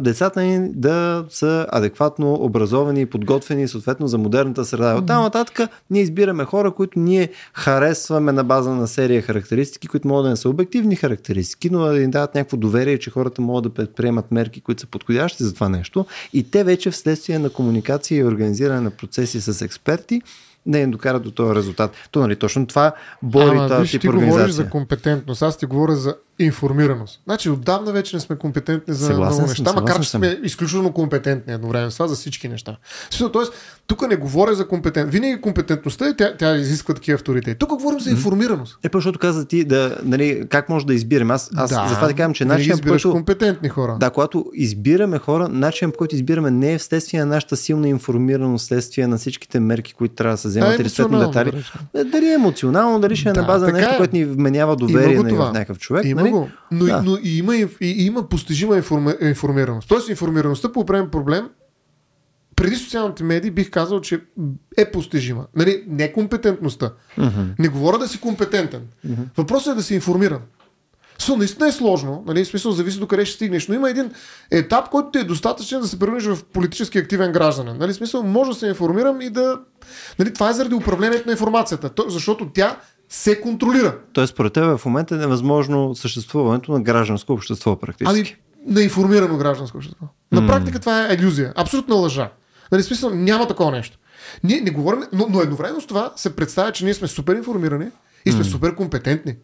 децата ни да са адекватно образовани и подготвени съответно за модерната среда. От там нататък ние избираме хора, които ние харесваме на база на серия характеристики, които могат да не са обективни характеристики, но да ни дават някакво доверие, че хората могат да предприемат мерки, които са подходящи за това нещо. И те вече вследствие на комуникация и организиране на процеси с експерти не им докара до този резултат. То, нали, точно това бори тази тип ти организация. Ти говориш за компетентност, аз ти говоря за информираност. Значи отдавна вече не сме компетентни за съгласен много неща, съм, макар че сме изключително компетентни едновременно с това за всички неща. Тоест, тук не говоря за компетентност. Винаги компетентността е, тя, тя изисква такива авторитети. Тук говорим за информираност. Е, защото каза ти, да, нали, как може да избирам. Аз, аз да, за това да казвам, че начинът, по който компетентни хора. Да, когато избираме хора, начинът, по който избираме, не е вследствие на нашата силна информираност, вследствие на всичките мерки, които трябва да се вземат и ресетни детали. Дали е емоционално, дали ще е да, на база на нещо, е. Което ни вменява доверие на някакъв човек. Има го, но, да. Но и има, и, и има постижима информи, информираност. Тоест информираността по определен проблем преди социалните медии бих казал, че е постижима. Нали, не е компетентността. Uh-huh. Не говоря да си компетентен. Uh-huh. Въпросът е да си информиран. Също наистина е сложно, нали, в смисъл зависи до къде ще стигнеш, но има един етап, който ти е достатъчен да се превърнеш в политически активен гражданин. Нали, в смисъл може да се информирам и да... Нали, това е заради управлението на информацията, защото тя се контролира. Тоест, според тебе в момента е невъзможно съществуването на гражданско общество практически. Ами на информирано гражданско общество. Mm. На практика това е илюзия. Абсолютна лъжа. Нали, смисъл, няма такова нещо. Ние не говорим, но, но едновременно с това се представя, че ние сме супер информирани и сме mm. супер компетентни.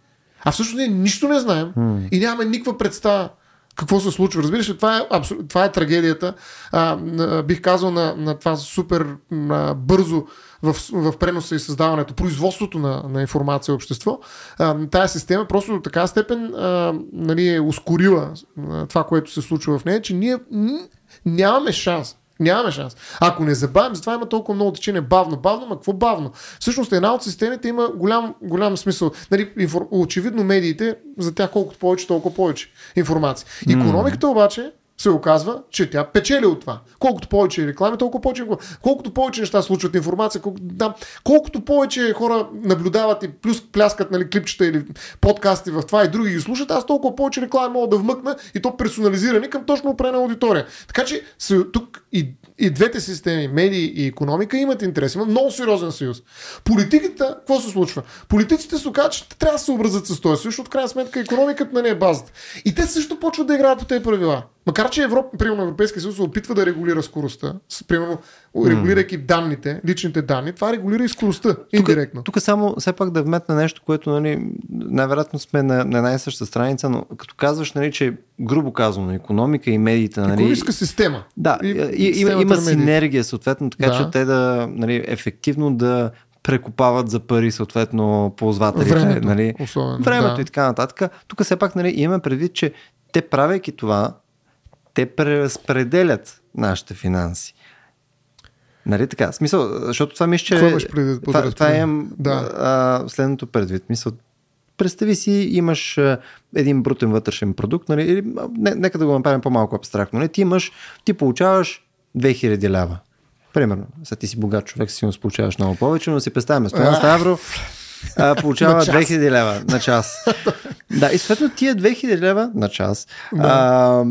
А всъщност ние нищо не знаем mm. и нямаме никаква представа какво се случва. Разбираш ли, това е, абсол... това е трагедията. А, а, бих казал на, на това супер а, бързо в, в преноса и създаването, производството на, на информация и общество. А, тая система просто до така степен а, нали, е ускорила а, това, което се случва в нея, че ние н- нямаме шанс. Нямаме шанс. Ако не забавим, затова има толкова много течение. Бавно, бавно, ма какво бавно? Всъщност една от системите има голям, голям смисъл. Нали, инфор... Очевидно медиите, за тях колкото повече, толкова повече информация. Икономиката mm. обаче се оказва, че тя печели от това. Колкото повече реклами, толкова повече. Колкото повече неща случват информация, колко... да. Колкото повече хора наблюдават и плюс пляскат, нали, клипчета или подкасти в това и други ги слушат, аз толкова повече реклами мога да вмъкна и то персонализирани към точно определена аудитория. Така че тук и, и двете системи, медии и икономика, имат интерес. Има много сериозен съюз. Политиката, какво се случва? Политиците се оказват, че трябва да се образят с този съюз, от крайна сметка икономиката на нея е базата. И те също почват да играят по тези правила. Макар че Европа, примерно Европейския съюз се опитва да регулира скоростта, примерно регулирайки данните, личните данни, това регулира и скоростта индиректно. Тук само все пак да вметна нещо, което, нали, най-вероятно сме на, на една и съща страница, но като казваш, нали, че грубо казано икономика и медиите... Нали, икономическа система. Да, и, и, има, има синергия съответно, така да. Че те да, нали, ефективно да прекупават за пари съответно ползвателите. Времето, нали, особено, времето да. И така нататък. Тук все пак, нали, имаме предвид, че те правейки това, те преразпределят нашите финанси. Нали така? Смисъл, защото това мисля, че... Това, това е да. а, следното предвид. Мисъл, представи си, имаш един брутен вътрешен продукт, нали? Или, не, нека да го направим по-малко абстрактно. Нали? Ти имаш, ти получаваш две хиляди лева. Примерно, са ти си богат човек, си получаваш много повече, но си представяме Стоян Ставров, а, получава две хиляди лева на час. Да, и съответно тия две хиляди лева на час, да. а,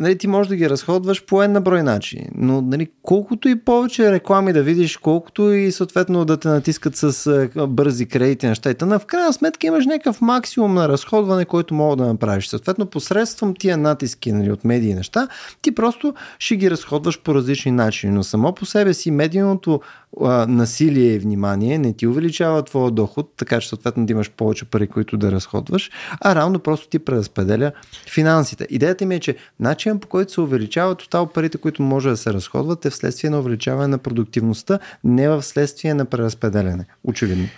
нали, ти можеш да ги разходваш по една брой начин, но нали, колкото и повече реклами да видиш, колкото и съответно да те натискат с а, бързи кредити неща и тъна, в крайна сметка имаш някакъв максимум на разходване, който мога да направиш. Съответно посредством тия натиски, нали, от медии и неща, ти просто ще ги разходваш по различни начини, но само по себе си медийното а, насилие и внимание не ти увеличава твоя доход, така че съответно да имаш повече пари, които да разходваш, а реално просто ти преразпределя финансите. Идеята ми е, че начинът, по който се увеличава тотал парите, които може да се разходват, е вследствие на увеличаване на продуктивността, не в следствие на преразпределяне. Очевидно.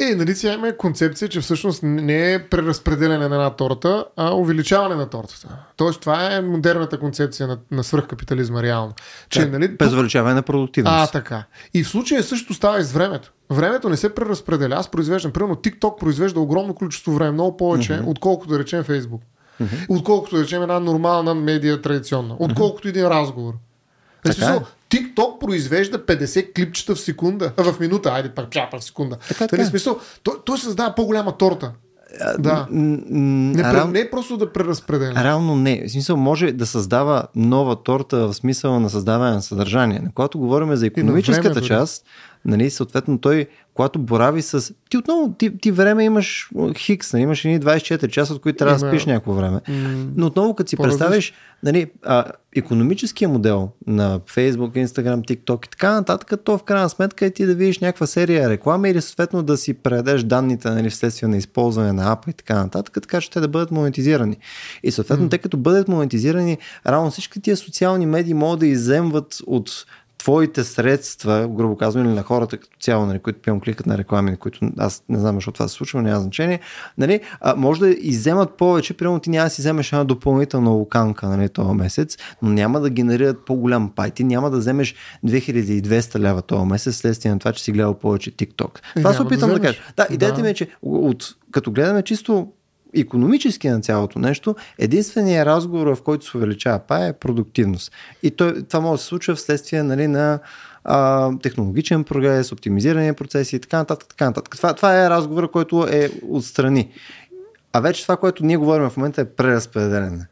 Е, нали сега има концепция, че всъщност не е преразпределяне на една торта, а увеличаване на тортата. Тоест това е модерната концепция на, на свръхкапитализма реално. Че, нали, преувеличаване на продуктивност. А, така. И в случая също става и с времето. Времето не се преразпределя. Аз произвеждам, примерно TikTok произвежда огромно количество време, много повече, mm-hmm. отколкото да речем Facebook. Mm-hmm. Отколкото да речем една нормална медия традиционна. Отколкото mm-hmm. един разговор. Така. TikTok произвежда петдесет клипчета в секунда. А, в минута, айде пак пяпа в секунда. Така, така. Смисъл, той, той създава по-голяма торта. А, да. Н- н- не, реал... не е просто да преразпределя. Реално не. В смисъл може да създава нова торта в смисъла на създаване на съдържание. На когато говорим за икономическата част, нали, съответно той, когато борави с... Ти отново, ти, ти време имаш хикс, нали, имаш едни двайсет и четири часа, от които трябва да спиш някакво време. Но отново, като си По-различ. представиш, нали, а, икономическия модел на Facebook, Instagram, TikTok и така нататък, то в крайна сметка е ти да видиш някаква серия реклама или съответно да си предадеш данните, нали, вследствие на използване на апа и така нататък, така че те да бъдат монетизирани. И съответно, mm. те като бъдат монетизирани, равно всички тия социални медии могат да изземват от твоите средства, грубо казвам, или на хората като цяло, нали, които пием кликат на реклами, на които аз не знам, защото това се случва, няма значение, нали, а може да изземат повече, примерно ти няма да си вземеш една допълнителна луканка, нали, този месец, но няма да генерират по-голям пай. Ти няма да вземеш две хиляди и двеста лева този месец, следствие на това, че си гледал повече TikTok. Това се опитам да, да кажа. Да, идеята да. ми е, че от, като гледаме чисто икономически на цялото нещо, единственият разговор, в който се увеличава пая, е продуктивност. И той, това може да се случва вследствие, нали, на а, технологичен прогрес, оптимизиране процеси и така нататък. Така нататък. Това, това е разговор, който е отстрани. А вече това, което ние говорим в момента, е преразпределение.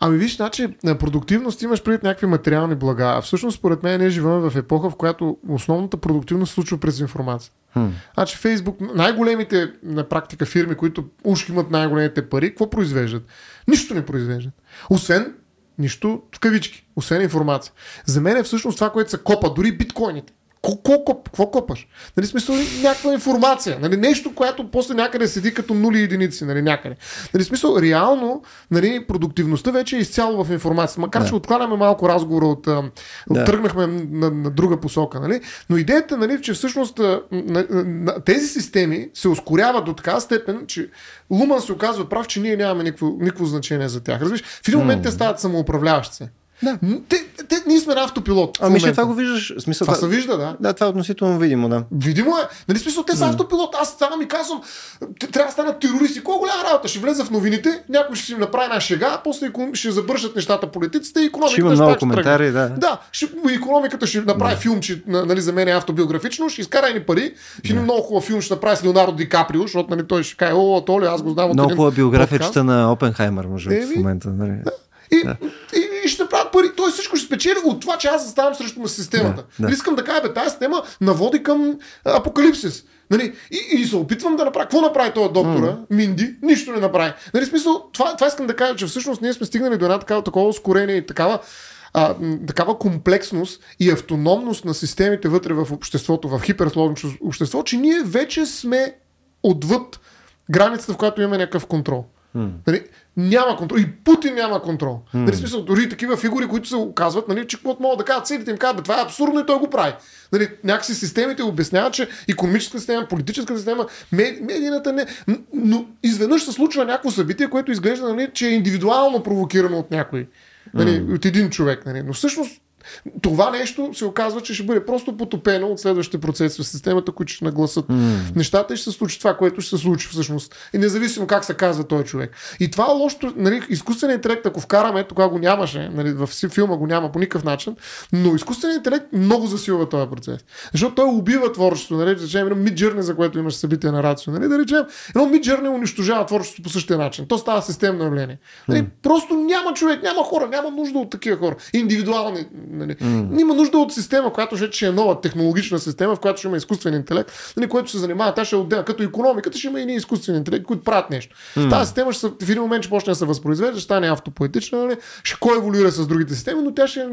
Ами виж, значи, продуктивност имаш предвид някакви материални блага, а всъщност според мен ние живеем в епоха, в която основната продуктивност се случва през информация. Hmm. Значи Facebook, най-големите на практика фирми, които уж имат най-големите пари, какво произвеждат? Нищо не произвеждат. Освен нищо в кавички, освен информация. За мен е всъщност това, което се копа, дори биткоините. Какво копаш? Нали, смисъл, някаква информация, нали, нещо, което после някъде седи като нули и единици, нали, някъде. Нали, смисъл, реално, нали, продуктивността вече е изцяло в информация. Макар, да. че откланяме малко разговора, от, да. тръгнахме на, на друга посока. Нали? Но идеята, нали, че всъщност на, на, на, тези системи се ускоряват до така степен, че Луман се оказва прав, че ние нямаме никакво, никакво значение за тях. Разбираш? В един момент mm. те стават самоуправляващи се. Да. Те, те, ние сме на автопилот. Ами ще това го виждаш. Смисъл, това, това се вижда, да. Да, това е относително видимо, да. Видимо е. Нали, смисъл, те са автопилот. Аз ставам и казвам, трябва да станат терористи. Колко голяма работа? Ще влезе в новините, някой ще си направи една шега, после ще забършат нещата политиците и икономиката. Ще има много коментари, да. Да, ще, икономиката ще направи да. филмче, нали, за мен е автобиографично, ще изкара и ни пари. Ще има да. много хубав филм, ще направи с Леонардо Ди Каприо, защото, нали, той ще каже, о, Толи, аз го знам от много хубава биографията на Опенхаймер, може би, в момента. Нали. Да. И, да. и, и ще правят пари. Той всичко ще спечели от това, че аз заставам срещу системата. Да, да. Искам да кажа, бе, тази система наводи към апокалипсис. Нали? И, и се опитвам да направя. Какво направи този доктора? Mm. Минди? Нищо не направи. Нали, смисъл, това, това искам да кажа, че всъщност ние сме стигнали до една такава, такова ускорение и такава, а, такава комплексност и автономност на системите вътре в обществото, в хиперсложното общество, че ние вече сме отвъд границата, в която имаме някакъв контрол. Mm. Нали? Няма контрол. И Путин няма контрол. Mm. Нали, смисъл, дори такива фигури, които се оказват, нали, че каквото могат да кажат, целите им казват, това е абсурдно и той го прави. Нали, някакси системите обясняват, че икономическа система, политическа система, медийната не. Но изведнъж се случва някакво събитие, което изглежда, нали, че е индивидуално провокирано от някой. Нали, mm. от един човек. Нали. Но всъщност това нещо се оказва, че ще бъде просто потопено от следващите процеси в системата, които ще нагласат mm. нещата и ще се случи това, което ще се случи всъщност. И независимо как се казва този човек. И това е лошото, нали, изкуственият интелект, ако вкараме, тогава го нямаше, нали, в филма го няма по никакъв начин, но изкуственият интелект много засилва този процес. Защото той убива творчеството, нали, да речем, едно Midjourney, за което имаш събитие на Рацио, нали, да речем, едно Midjourney унищожава творчеството по същия начин. То става системно явление. Нали, mm. Просто няма човек, няма хора, няма нужда от такива хора. Индивидуални. Нали. Mm. Има нужда от система, която ще е нова технологична система, в която ще има изкуствен интелект, нали, което се занимава, тя ще е отделна. Като икономиката ще има и изкуствен интелект, които правят нещо. Mm. Тази система ще, в един момент ще почне да се възпроизвежда, ще стане автопоетична, нали, ще коеволюира с другите системи, но тя ще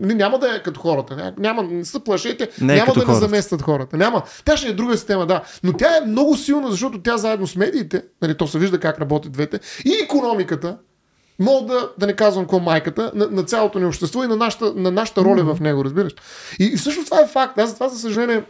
няма да е като хората. Няма, не са плашете, не няма да хората. Не заместят хората. Няма. Тя ще е друга система, да. Но тя е много силна, защото тя заедно с медиите, нали, то се вижда как работят двете, и икономиката. Мога да, да не казвам какво майката, на, на цялото ни общество и на нашата, на нашата роля mm-hmm. в него, разбираш. И, и всъщност това е факт. Аз за това, за съжаление,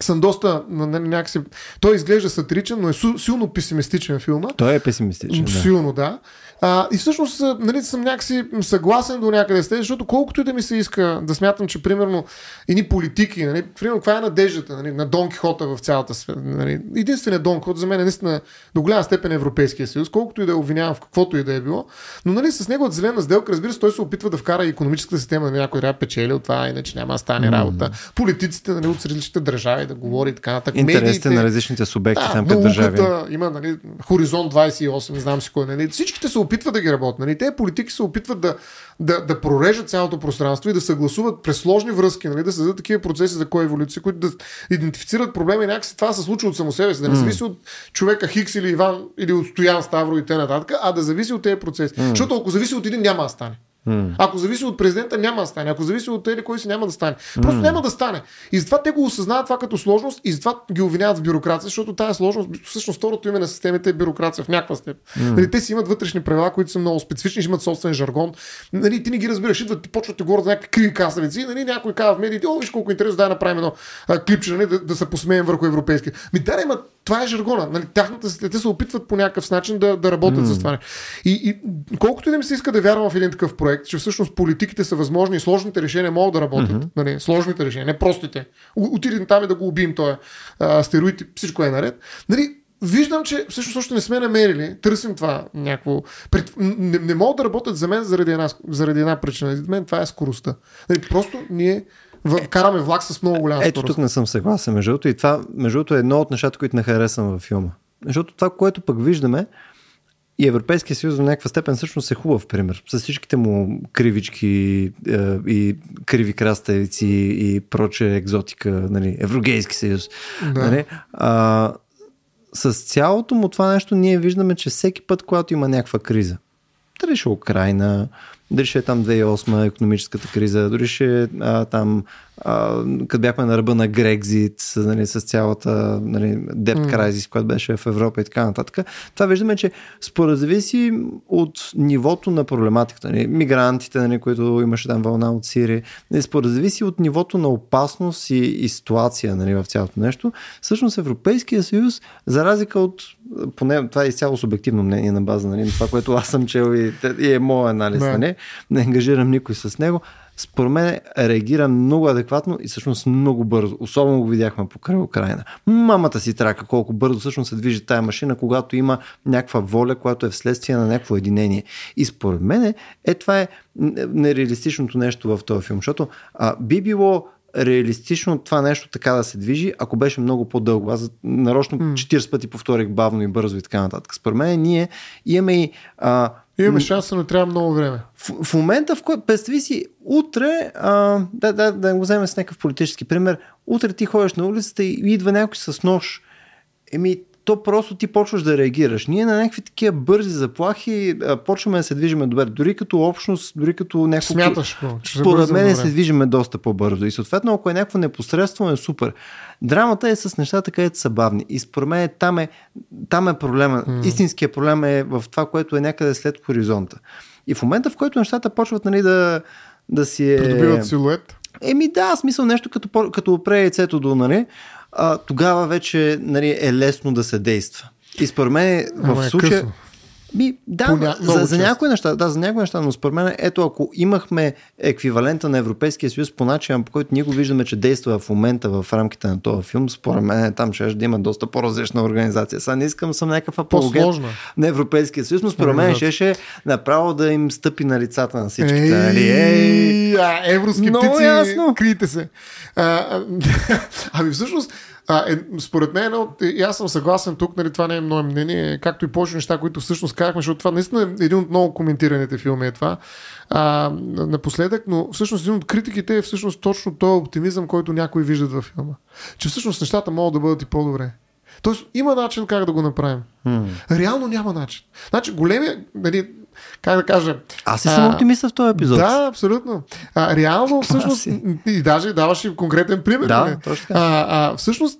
съм доста някакси... Той изглежда сатиричен, но е су, силно песимистичен филма. Той е песимистичен, да. Силно, да. А, и всъщност, нали, съм някакси съгласен до някъде с тези, защото колкото и да ми се иска да смятам, че примерно едни политики, нали, примерно каква е надеждата, нали, на Дон Кихота в цялата света. Нали. Единственият Дон Кихот за мен е наистина до голяма степен Европейския съюз, колкото и да обвинявам в каквото и да е било, но, нали, с неговата зелена сделка, разбира се, той се опитва да вкара и икономическата система, на, нали, някой трябва да печели от това, иначе няма да стане работа. Политиците, нали, от различните държави да говори и така нататък. Интересите медиите, на различните субекти, да, там пет държави. Има, нали, Хоризонт двайсет и осем, не знам си кой, нали, всичките са опитват да ги работят. Нали? Те политики се опитват да, да, да прорежат цялото пространство и да съгласуват през сложни връзки, нали? Да създадат такива процеси за коеволюция, които да идентифицират проблеми и някакси това се случва от само себе си. Да не mm. зависи от човека Хикс или Иван или от Стоян Ставро и т.н., а да зависи от тези процеси. Mm. Защото ако зависи от един, няма да стане. Mm. Ако зависи от президента, няма да стане. Ако зависи от тези, кой си, няма да стане. Просто mm. няма да стане. И затова те го осъзнават това като сложност и затова ги обвиняват в бюрокрация, защото тази сложност, всъщност второто име на системите е бюрокрация в някаква степен. Mm. Нали, те си имат вътрешни правила, които са много специфични, имат собствен жаргон. Нали, ти не ги разбираш, идват ти почват ти говорят за някакви криви касавици, нали, някой казва в медиите, о, виж колко интересно, дай направим едно а, клипче, нали, да, да се посмеем върху европейски. Ми да, имат, това е жаргона. Нали, тяхната, те се опитват по някакъв начин да, да работят mm. с това. И, и колкото и да ми се иска да вярвам в един такъв проект, че всъщност политиките са възможни и сложните решения могат да работят. Mm-hmm. Нали, сложните решения, не простите. Отидем там и да го убием този астероид и всичко е наред. Нали, виждам, че всъщност още не сме намерили, търсим това някакво... Не, не могат да работят за мен заради една, заради една причина. За мен това е скоростта. Нали, просто ние караме влак с много голяма скорост. Ето тук не съм съгласен. Между другото, и това между другото е едно от нещата, които не харесвам във филма. Защото това, което пък виждаме, и Европейския съюз до някаква степен всъщност е хубав пример. С всичките му кривички е, и криви краставици и проче екзотика, нали, Еврогейски съюз. Да. Нали, а, с цялото му това нещо ние виждаме, че всеки път, когато има някаква криза, дали ще е Украйна, дали ще е там две хиляди и осма економическата криза, дали ще е там, а, къд бяхме на ръба на Брексит, нали, с цялата, нали, debt crisis, mm. която беше в Европа и така нататък. Това виждаме, че според зависи от нивото на проблематиката. Нали, мигрантите, нали, които имаше там вълна от Сирия, нали, според зависи от нивото на опасност и, и ситуация, нали, в цялото нещо. Всъщност Европейския съюз, за разлика от, поне това е изцяло субективно мнение на база, нали, това, което аз съм чел и, и е моят анализ, yeah. нали, не ангажирам никой с него. Според мен реагира много адекватно и всъщност много бързо. Особено го видяхме покрай Украйна. Мамата си трака колко бързо всъщност се движи тая машина, когато има някаква воля, която е вследствие на някакво единение. И според мен е това е нереалистичното нещо в този филм, защото а, би било реалистично това нещо така да се движи, ако беше много по-дълго. Аз нарочно четирийсет пъти повторих бавно и бързо и така нататък. Според мен ние имаме и... А, имаме шанса, но трябва много време. В, в момента, в който представи си, утре, а, да, да, да го вземем с някакъв политически пример, утре ти ходиш на улицата и идва някой с нож. Еми, то просто ти почваш да реагираш. Ние на някакви такива бързи заплахи а, почваме да се движиме добре. Дори като общност, дори като някакво... Смяташ, според мен се движиме доста по-бързо. И съответно, ако е някакво непосредствено, е супер. Драмата е с нещата, където са бавни. И според мен там е, там е проблема. Mm. Истинският проблем е в това, което е някъде след хоризонта. И в момента, в който нещата почват, нали, да, да си е... Придобиват силует? Еми да, смисъл нещо като, като опре яйцето до, нали, а, тогава вече, нали, е лесно да се действа. И според мен в случая... Би, да, Поня... за, за някои неща, да, за някои неща, но според мен, ето ако имахме еквивалента на Европейския съюз по начин, по който ние го виждаме, че действа в момента в рамките на този филм, според мен там ще да има доста по-различна организация. Сега не искам съм някакъв апологет на Европейския съюз, но според мен ще ще направо да им стъпи на лицата на всичките. Нали? Ей, а, евроскептици, крийте се. А, ами всъщност, А, е, според мен, и аз съм съгласен тук, нали, това не е мое мнение, както и повече неща, които всъщност казахме, защото това наистина е един от много коментираните филми е това а, напоследък, но всъщност един от критиките е всъщност точно този оптимизъм, който някои виждат във филма. Че всъщност нещата могат да бъдат и по-добре. Тоест има начин как да го направим. Hmm. Реално няма начин. Значи големия, нали, как да кажа... Аз си съм оптимист в този епизод. Да, абсолютно. А, реално всъщност... и даже даваш и конкретен пример. Да, точно. А, а, всъщност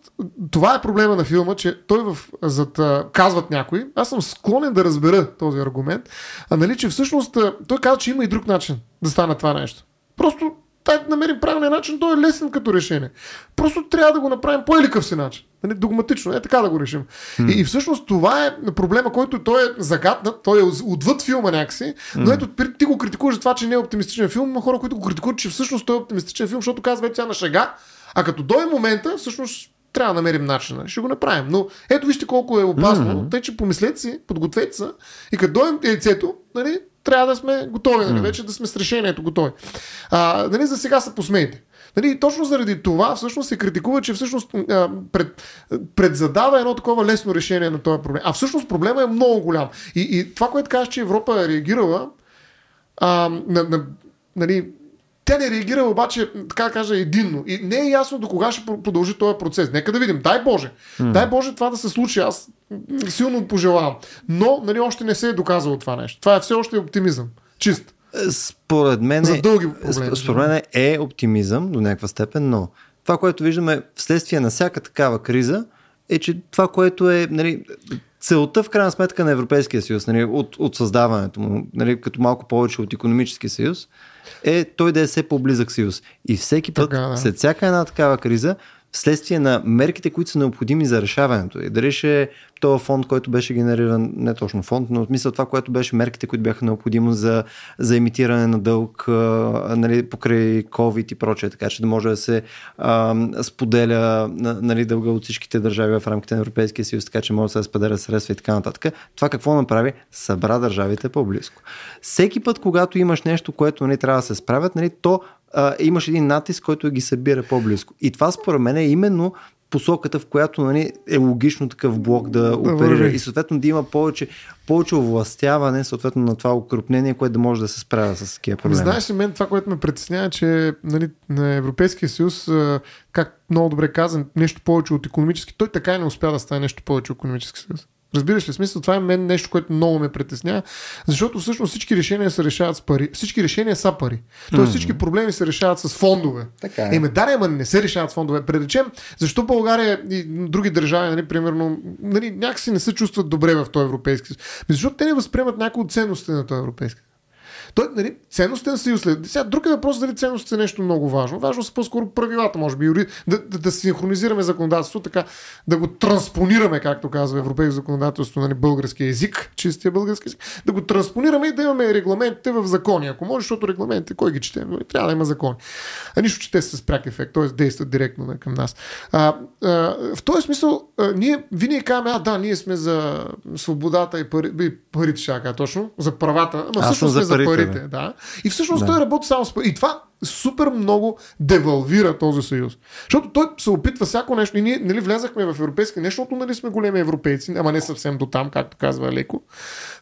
това е проблема на филма, че той в... зад... казват някои. Аз съм склонен да разбера този аргумент. А, нали, че всъщност той казва, че има и друг начин да стане това нещо. Просто да намерим правилния начин, той е лесен като решение. Просто трябва да го направим по еликъв си начин. Догматично, е така да го решим. Mm. И, и всъщност това е проблема, който той е загаднат, той е отвъд филма някакси, но ето ти го критикуваш за това, че не е оптимистичен филм, има хора, които го критикуват, че всъщност той е оптимистичен филм, защото казва, ето сега на шега, а като дойде момента, всъщност трябва да намерим начина. Ще го направим. Но ето вижте колко е опасно, mm-hmm. тъй че помислете си, подгответе се и като дойдем яйцето, нали, трябва да сме готови, нали, вече да сме с решението готови. А, нали, за сега се посмейте. Нали, точно заради това всъщност се критикува, че всъщност а, пред, предзадава едно такова лесно решение на този проблем. А всъщност проблема е много голям. И, и това, което казваш, че Европа е реагирала, а, на, на, нали, тя не реагира обаче, така да кажа, единно. И не е ясно до кога ще продължи този процес. Нека да видим. Дай Боже. Mm. Дай Боже това да се случи. Аз силно пожелавам. Но нали, още не се е доказало това нещо. Това е все още оптимизъм. Чист. Според мен, е, според мен е оптимизъм до някаква степен, но това, което виждаме вследствие на всяка такава криза, е, че това, което е... Нали, целта в крайна сметка на Европейския съюз, нали, от, от създаването му, нали, като малко повече от икономически съюз, е той да е все по-близък съюз. И всеки път, така, да. след всяка една такава криза, вследствие на мерките, които са необходими за решаването. И дали ще този фонд, който беше генериран, не точно фонд, но в смисъл това, което беше мерките, които бяха необходими за, за емитиране на дълг, а, нали, покрай COVID и прочее, така че да може да се а, споделя, нали, дълга от всичките държави в рамките на Европейския съюз, така че може да се споделя средства и така нататък. Това какво направи? Събра държавите по-близко. Всеки път, когато имаш нещо, което не трябва да се справят, нали, то Uh, имаш един натиск, който ги събира по-близко. И това според мен е именно посоката, в която, нали, е логично такъв блок да оперира. И съответно да има повече, повече овластяване съответно на това укрупнение, което да може да се справя с такива проблеми. Знаеш ли, мен това, което ме притеснява, че, нали, на Европейския съюз, как много добре казан, нещо повече от икономически, той така и не успя да стане нещо повече от икономически съюз. Разбираш ли смисъл? Това е мен нещо, което много ме притеснява, защото всъщност всички решения се решават с пари. Всички решения са пари. Тоест всички проблеми се решават с фондове. Е. Еме, да, ама не се решават с фондове. Преречем, защо България и други държави, нали, примерно, нали, някакси не се чувстват добре в този Европейски съюз. Защото те не възприемат някои от ценностите на този Европейски съюз. Той, нали, ценностен съюз. Сега друг е въпрос, дали ценностите е нещо много важно. Важно са по-скоро правилата, може би, юри... да, да, да синхронизираме законодателство, така да го транспонираме, както казва европейско законодателство, нали, български език, чистия български език, да го транспонираме и да имаме регламентите в закони. Ако може, защото регламентите, кой ги чете? Трябва да има закони. А нищо, че те са с пряк ефект, т.е. действат директно към нас. А, а, в този смисъл, а, ние винаги казваме, а, да, ние сме за свободата и парите, и парите шака, точно, за правата, но всъщност сме за парите. Парите, да. И всъщност да. той работи само с пари. И това супер много девалвира този съюз. Защото той се опитва всяко нещо. И ние, нали, влязахме в европейски нещо, защото, нали, сме големи европейци, ама не съвсем до там, както казва Леко.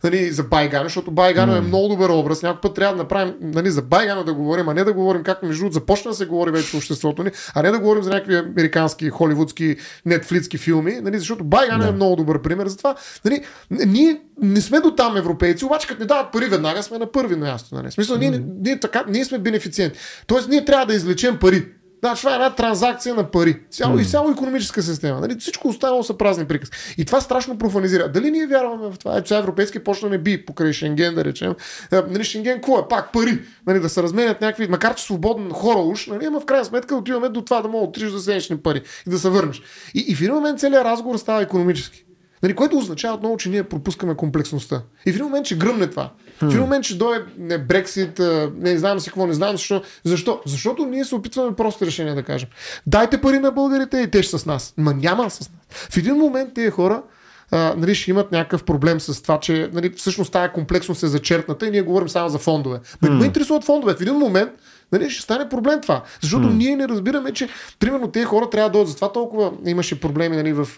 Нали, за Байгано, защото Байгано mm. е много добър образ. Някой път трябва да направим, нали, за Байгано да говорим, а не да говорим, както между другото започна да се говори вече в обществото ни, а не да говорим за някакви американски, холивудски, нетфлицки филми, нали, защото Байгано yeah. е много добър пример за това. Нали, ние не сме до там европейци, обаче като не дават пари, веднага сме на първи място. Нали. Смисъл, ние, mm. ние, така, ние сме бенефициенти. Тоест ние трябва да извлечем пари. Да, това е една транзакция на пари. Цяло, mm. и цяло икономическа система. Нали? Всичко останало са празни приказки. И това страшно профанизира. Дали ние вярваме в това? Ето сега европейски почна не би покрай Шенген, да речем. Нали, Шенген, кво е? Пак пари. Нали, да се разменят някакви, макар че свободни хора уж, нали, ама в крайна сметка отиваме до това да мога да отриш за седмични пари и да се върнеш. И, и в един момент целият разговор става икономически. Нали, което означава отново, че ние пропускаме комплексността. И в един момент, че гръмне това. Hmm. В един момент, че дойде не, Брексит, не знам си какво, не знам защо. Защо? Защото ние се опитваме просто решение да кажем. Дайте пари на българите и те ще с нас. Ма няма с нас. В един момент тези хора а, нали, ще имат някакъв проблем с това, че нали, всъщност тая комплексност е зачертната и ние говорим само за фондове. Ме hmm. интересуват фондове. В един момент нали, ще стане проблем това. Защото mm. ние не разбираме, че примерно тези хора трябва да дойдат. Затова толкова имаше проблеми нали, в,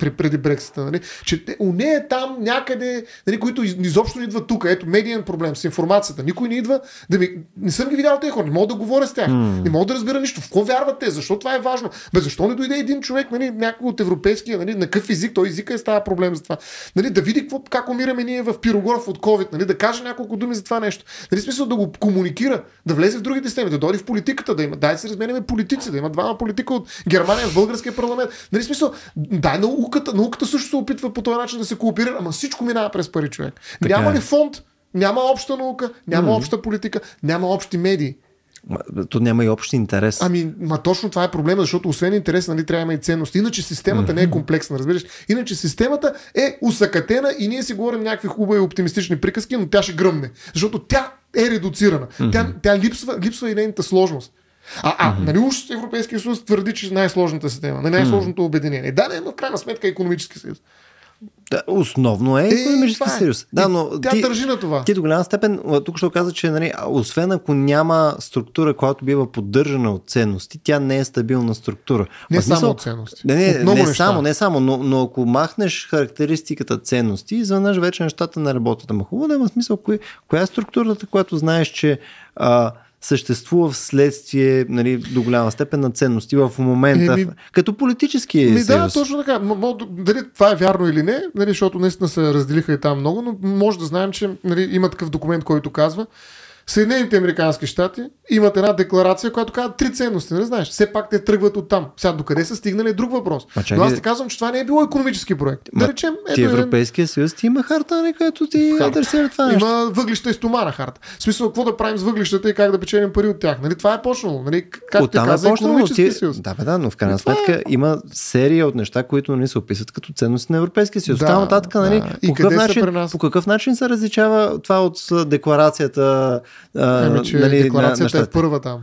при, преди Брексита. Нали, че те, у нея е там някъде, нали, които из, изобщо не идват тук. Ето, медиен проблем с информацията. Никой не идва. Да ми... Не съм ги видял тези хора. Не мога да говоря с тях. Mm. Не мога да разбира нищо. В какво вярват те? Защо това е важно? Бе, защо не дойде един човек, нали, някой от европейския, нали, на какъв език? Той езика е става проблем за това. Нали, да види какво, как умираме ние в Пирогоров от COVID. Нали, да каже няколко думи за това нещо. Нали, смисъл да го комуникира, да влезе в другите системи, да дойде в политиката, да има. Дай се разменяме политици, да има двама политика от Германия в българския парламент. Нали смисъл, дай науката, науката също се опитва по този начин да се коопира, ама всичко минава през пари, човек. Така няма е. Ли фонд, няма обща наука, няма mm. обща политика, няма общи медии. То няма и общ интерес. Ами, ма точно това е проблема, защото освен интерес, нали, трябва има и ценности. Иначе системата mm-hmm. не е комплексна, разбираш. Иначе системата е усъкатена и ние си говорим някакви хубави оптимистични приказки, но тя ще гръмне. Защото тя е редуцирана. Mm-hmm. Тя, тя липсва, липсва и нейната сложност. А, а mm-hmm. нали, уж Европейския съюз твърди, че е най-сложната система, най-сложното mm-hmm. обединение. Да, не, но в крайна сметка икономически съюз. Да, основно е икономически съюз. Да, но тя ти, държи на това. Ти до голяма степен, тук ще каза, че нали, освен ако няма структура, която бива поддържана от ценности, тя не е стабилна структура. Не а, само смисъл, от ценности. Не, не, от не само, не само, но, но ако махнеш характеристиката ценности, изведнъж вече нещата не работят. Ама хубаво да има смисъл, коя, коя е структурата, която знаеш, че а, съществува вследствие нали, до голяма степен на ценности в момента, ми, като политически съюз. Да, точно така. М- дали това е вярно или не, нали, защото наистина се разделиха и там много, но може да знаем, че нали, има такъв документ, който казва Съединените американски щати имат една декларация, която казва три ценности, не знаеш. Все пак те тръгват оттам. Сега докъде са стигнали е друг въпрос. А, чай, но аз ти казвам, че това не е било икономически проект. Да речем, ето, ти Европейския съюз ти има харта, не където ти адресира това нещо. Има въглища и стомана харта. В смисъл, какво да правим с въглищата и как да печелим пари от тях? Нали, това е почнало. Нали, както ти каза, е икономическия ти... съюз. Да, бе, да, но в крайна сметка е... има серия от неща, които нали, се описват като ценности на Европейския съюз. Да, там нататък, нали, да. По, какъв начин, по какъв начин се различава това от декларацията? А, ами, че нали, декларацията на, на е първа там.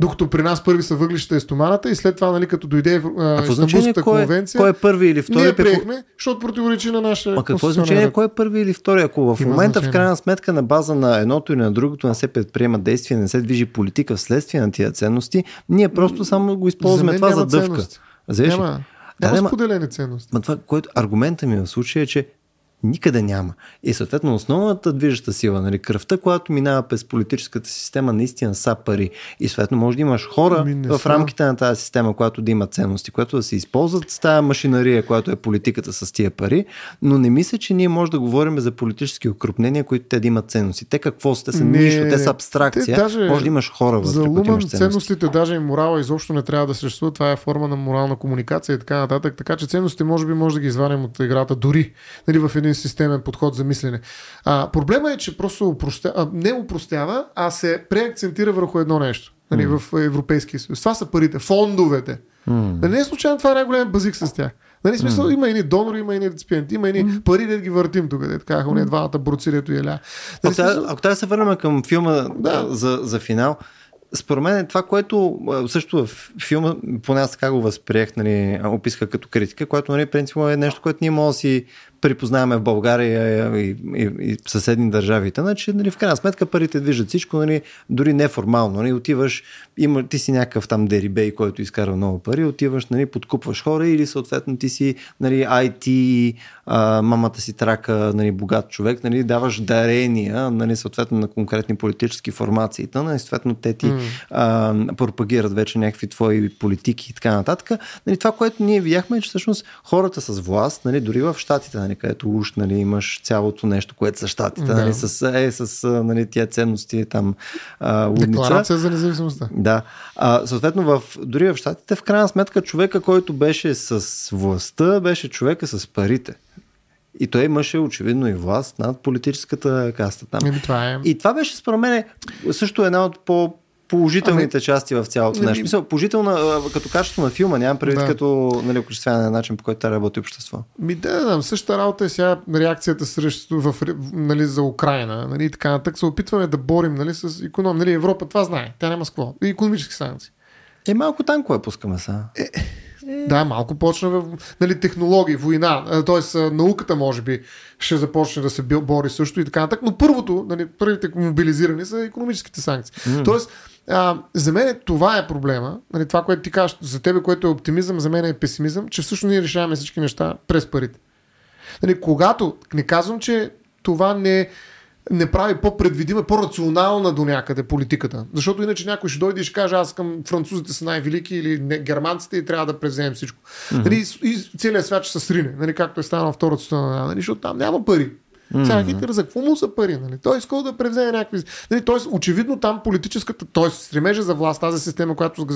Докато при нас първи са въглищата и стоманата и след това, нали, като дойде Ютубската конвенция, кой е първи или втори, ние приехме, защото противоречи на нашия. А какво значение кой е първи или втори? Ако в има момента значение. В крайна сметка на база на едното и на другото не се предприема действие, не се движи политика вследствие на тия ценности, ние просто само го използваме за това за дъвка. Няма, да, няма споделени ценности. Ма това, което аргументът ми в случая е, че никъде няма. И съответно основната движеща сила, нали, кръвта, която минава през политическата система, наистина са пари. И съответно може да имаш хора в са. Рамките на тази система, която да има ценности, която да се използват с тази машинария, която е политиката с тия пари, но не мисля, че ние може да говорим за политически укрупнения, които те да имат ценности. Те какво са? Те са не, нищо, те са абстракция. Те даже, може да имаш хора вътре, за Луман ценностите. Ценностите, даже и морала изобщо не трябва да съществува. Това е форма на морална комуникация и така нататък. Така че ценностите може би може да ги извадим от играта дори нали, в един системен подход за мислене. А, проблема е, че просто упростя... а, не упростява, а се преакцентира върху едно нещо. Нали, mm. в Европейския съюз. Това са парите, фондовете. Mm. Не е случайно, това е най-голям базик с тях. Нали, смисъл, mm. има едни донори, има едни реципиенти, има едни mm. пари, да ги въртим тук, де така, mm. двамата бруци, дето еля. Нали, смисъл... Ако трябва да се върнем към филма да. за, за финал, според мен е това, което също в филма, поне аз така го възприех, нали, описах като критика, което нали, принципно е нещо, което ние може да си припознаваме в България и, и, и съседни държави. Значи, нали, в крайна сметка парите движат всичко, нали, дори неформално. Нали, отиваш, има, ти си някакъв там дерибей, който изкарва много пари, отиваш, нали, подкупваш хора или съответно ти си нали, ай ти, а, мамата си трака, нали, богат човек, нали, даваш дарения нали, съответно на конкретни политически формации. Нали, съответно те ти mm. а, пропагират вече някакви твои политики и така нататък. Нали, това, което ние видяхме е, че всъщност хората с власт, нали, дори в щатите, нали, където уж нали, имаш цялото нещо, което са щатите, да. Нали, с, е, с нали, тия ценности там лудница. Декларация за независимостта. Да. А, съответно, в, дори в щатите, в крайна сметка, човека, който беше с властта, беше човека с парите. И той имаше очевидно и власт над политическата каста там. И това, е. И това беше според мен също една от по положителните ами... части в цялото ами... нещо. Мисля, положителна като качество на филма, нямам предвид да. Като нали, окачествяване на начин, по който тя работи общество. Ми да, да, същата работа е сега реакцията срещу в, нали, за Украйна. Нали, така натък се опитваме да борим нали, с иконом. Нали, Европа това знае, тя няма скло. И икономически санкции. Е, малко танкове пускаме сега. Е... Да, малко почна в нали, технологии, война, т.е. науката може би ще започне да се бори също и така нататък, но първото, нали, първите мобилизирани са икономическите санкции. Mm. Тоест, а, за мен това е проблема, нали, това, което ти кажеш, за тебе, което е оптимизъм, за мен е песимизъм, че всъщност ние решаваме всички неща през парите. Нали, когато, не казвам, че това не е не прави по-предвидима, по-рационална до някъде политиката. Защото иначе някой ще дойде и ще каже, аз към французите са най-велики или не, германците и трябва да превземем всичко. Mm-hmm. Нали, и целият свят ще се срине, нали, както е станало втората страна, нали, защото там няма пари. Mm-hmm. Сега Хитлер, за какво му са пари? Нали? Той искал да превземе някакви... Нали, т.е. очевидно там политическата, т.е. стремежа за власт, тази система, която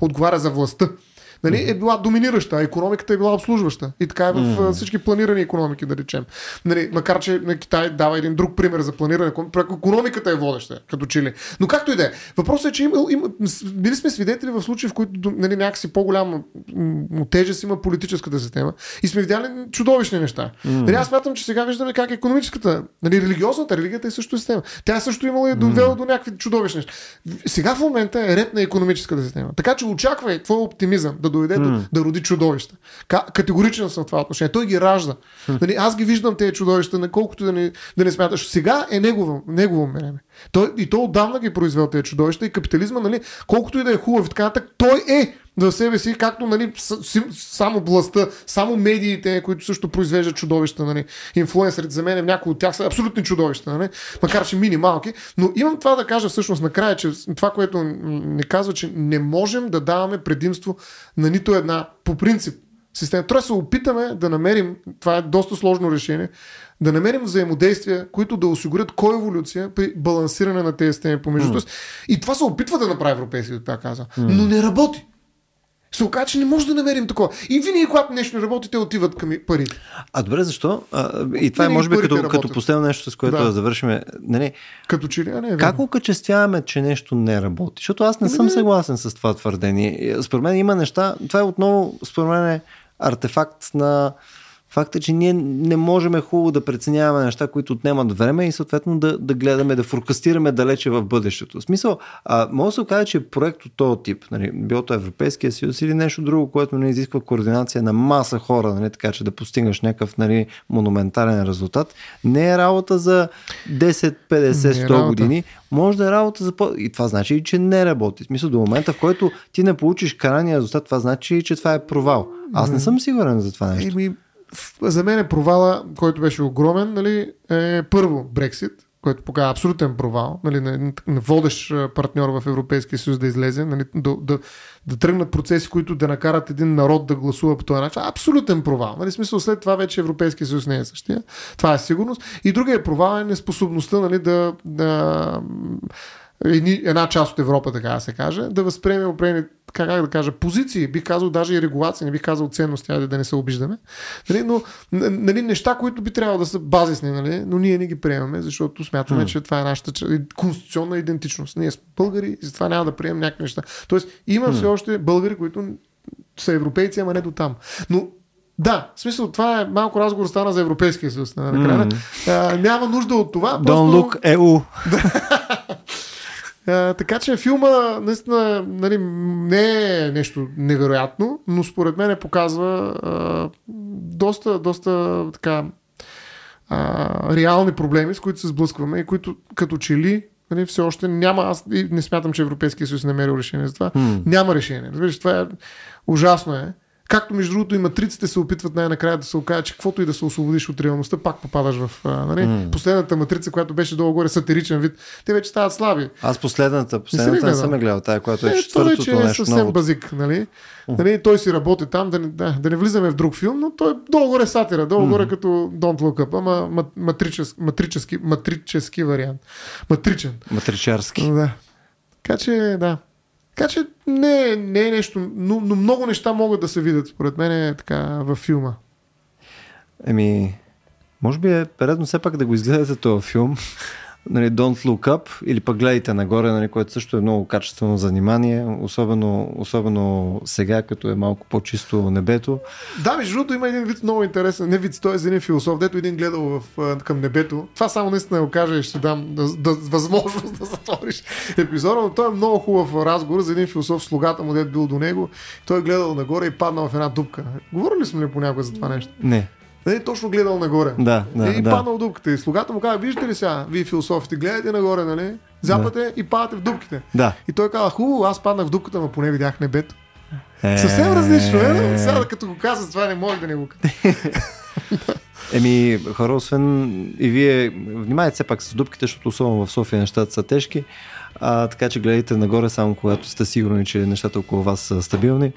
отговаря за властта, нали, е била доминираща, а икономиката е била обслужваща. И така е в mm. всички планирани икономики, да речем. Нали, макар, че на Китай дава един друг пример за планиране. Икономиката е водеща, като чили. Но както и да е. Въпросът е, че има, има, били сме свидетели в случаи, в които нали, някакси по-голяма тежест има политическата система. И сме видяли чудовищни неща. Mm. Нали, аз смятам, че сега виждаме как икономическата, нали, религиозната религията е също система. Тя също имала и довела mm. до някакви чудовищни неща. Сега в момента е ред на икономическата система. Така че очаквай твой оптимизъм. Дойде mm. до, да роди чудовища. Категоричен съм в това отношение. Той ги ражда. Mm. Нали, аз ги виждам тези чудовища, наколкото да не, да не смяташ. Сега е негово, негово време. Той, и той отдавна ги произвел тези чудовища и капитализма, нали, колкото и да е хубав и така нататък, той е в себе си, както нали, само властта, само медиите, които също произвеждат чудовища, нали, инфлуенсърите за мен, някои от тях са абсолютни чудовища, нали, макар че мини малки, но имам това да кажа всъщност накрая, че това, което ни казва, че не можем да даваме предимство на нито една по принцип система. Трябва да се опитаме да намерим, това е доста сложно решение, да намерим взаимодействия, които да осигурят коеволюция при балансиране на тези системи помежду mm. и това се опитва да направи европейските, така каза, mm. но не работи. Се оказа, че не може да намерим такова. И винаги, когато нещо не работи, те отиват към парите. А добре, защо? А, и това е може би като, като последно нещо, с което да, да завършим. Не, не. Като че ли, а не е как окачествяваме, че нещо не работи? Защото аз не, не съм не, съгласен с това твърдение. Според мен има неща, това е отново, според мен е артефакт на факта, че ние не можем хубаво да преценяваме неща, които отнемат време и съответно да, да гледаме, да форкастираме далече в бъдещето. В смисъл, а, може да се окаже, че проект от този тип, нали, било то Европейския съюз или нещо друго, което не изисква координация на маса хора, нали, така че да постигнеш някакъв нали, монументален резултат, не е работа за десет, петдесет, сто години. Може да е работа за... По... И това значи и, че не работи. В смисъл, до момента, в който ти не получиш крайния резултат, това значи и, че това е провал. Аз не съм сигурен за това нещо. За мен е провала, който беше огромен, нали, е първо Брексит, който показва абсолютен провал, нали, водещ партньор в Европейския съюз да излезе, нали, да, да, да тръгнат процеси, които да накарат един народ да гласува по този начин. Абсолютен провал. Нали, смисъл, след това вече Европейския съюз не е същия. Това е сигурност. И другия провал е неспособността нали, да... да една част от Европа, така да се каже, да възприеме определени, как да кажа, позиции, бих казал даже и регулации, не бих казал ценности, да не се обиждаме, нали, но нали, неща, които би трябвало да са базисни, нали, но ние не ги приемаме, защото смятаме, mm. че това е нашата конституционна идентичност. Ние сме българи и затова няма да приемем някакви неща. Тоест има mm. все още българи, които са европейци, ама не до там. Но да, в смисъл, това е малко разговор стана за Европейския съюз. Mm. А, няма нужда от това. Don't просто... look и ю. Uh, така че филма наистина нали, не е нещо невероятно, но според мен показва uh, доста, доста така, uh, реални проблеми, с които се сблъскваме и които като че ли нали, все още няма, аз не смятам, че Европейския съюз е намерил решение за това, mm. няма решение. Разбираш, това е ужасно е. Както между другото и матриците се опитват най-накрая да се окаже, че каквото и да се освободиш от реалността, пак попадаш в нали? Mm. Последната матрица, която беше долу-горе сатиричен вид, те вече стават слаби. Аз последната, последната не, не, не съм е гледал, тая, която е четвъртото нещо. Той е съвсем новото. Базик, нали? Mm. нали? Той си работи там, да не, да, да не влизаме в друг филм, но той е долу-горе сатира, долу-горе mm. като Don't Look Up, ама матричес, матрически, матрически вариант. Матричен. Матричарски. Да. Така че, да. Така че не, не е нещо, но, но много неща могат да се видят, според мен е така във филма. Еми, може би е редно все пак да го изгледате този филм, нали, Don't Look Up, или пък гледайте нагоре, нали, което също е много качествено занимание, особено, особено сега, като е малко по-чисто небето. Да, между другото има един вид много интересен, не вид, той е за един философ, дето един гледал в, към небето. Това само наистина го кажа и ще дам да, да, възможност да затвориш епизода, но той е много хубав разговор за един философ, слугата му дето бил до него, той е гледал нагоре и паднал в една дупка. Говорили сме ли понякога за това нещо? Не. Не, точно гледал нагоре. Да, да, и да. Паднал в дупката. И слугата му казва, виждате ли сега, вие философите гледате нагоре, нали? Запате да. И падате в дупките. Да. И той казва, хубаво, аз паднах в дупката, но поне видях небето. Е... Съвсем различно, е? Сега като го каза, това не мога да не го кажа. Еми, хора, освен и вие внимайте все пак с дупките, защото особено в София нещата са тежки. А, така че гледайте нагоре само когато сте сигурни, че нещата около вас са стабилни.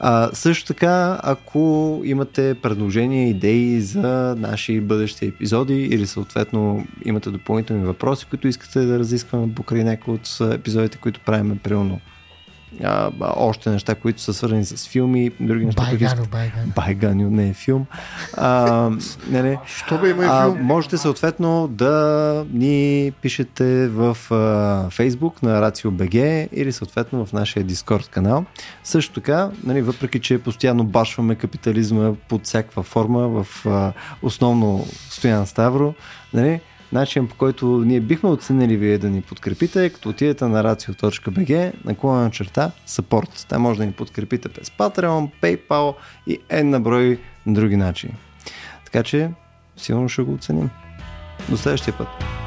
А, също така, ако имате предложения, идеи за наши бъдещи епизоди или съответно имате допълнителни въпроси, които искате да разискваме покрай някои от епизодите, които правим примерно. А, още неща, които са свързани с филми, други неща, които искат. Байганю не е филм. А, не, не. Що бе, има и филм? А, можете съответно да ни пишете в а, Facebook на Рацио точка би джи или съответно в нашия Discord канал. Също така, нали, въпреки че постоянно башваме капитализма под всякаква форма в а, основно Стоян Ставро, нали, начин, по който ние бихме оценили вие да ни подкрепите, като отидете на racio.bg, наклонена черта support. Там може да ни подкрепите през Patreon, PayPal и N на брой други начини. Така че, сигурно ще го оценим. До следващия път!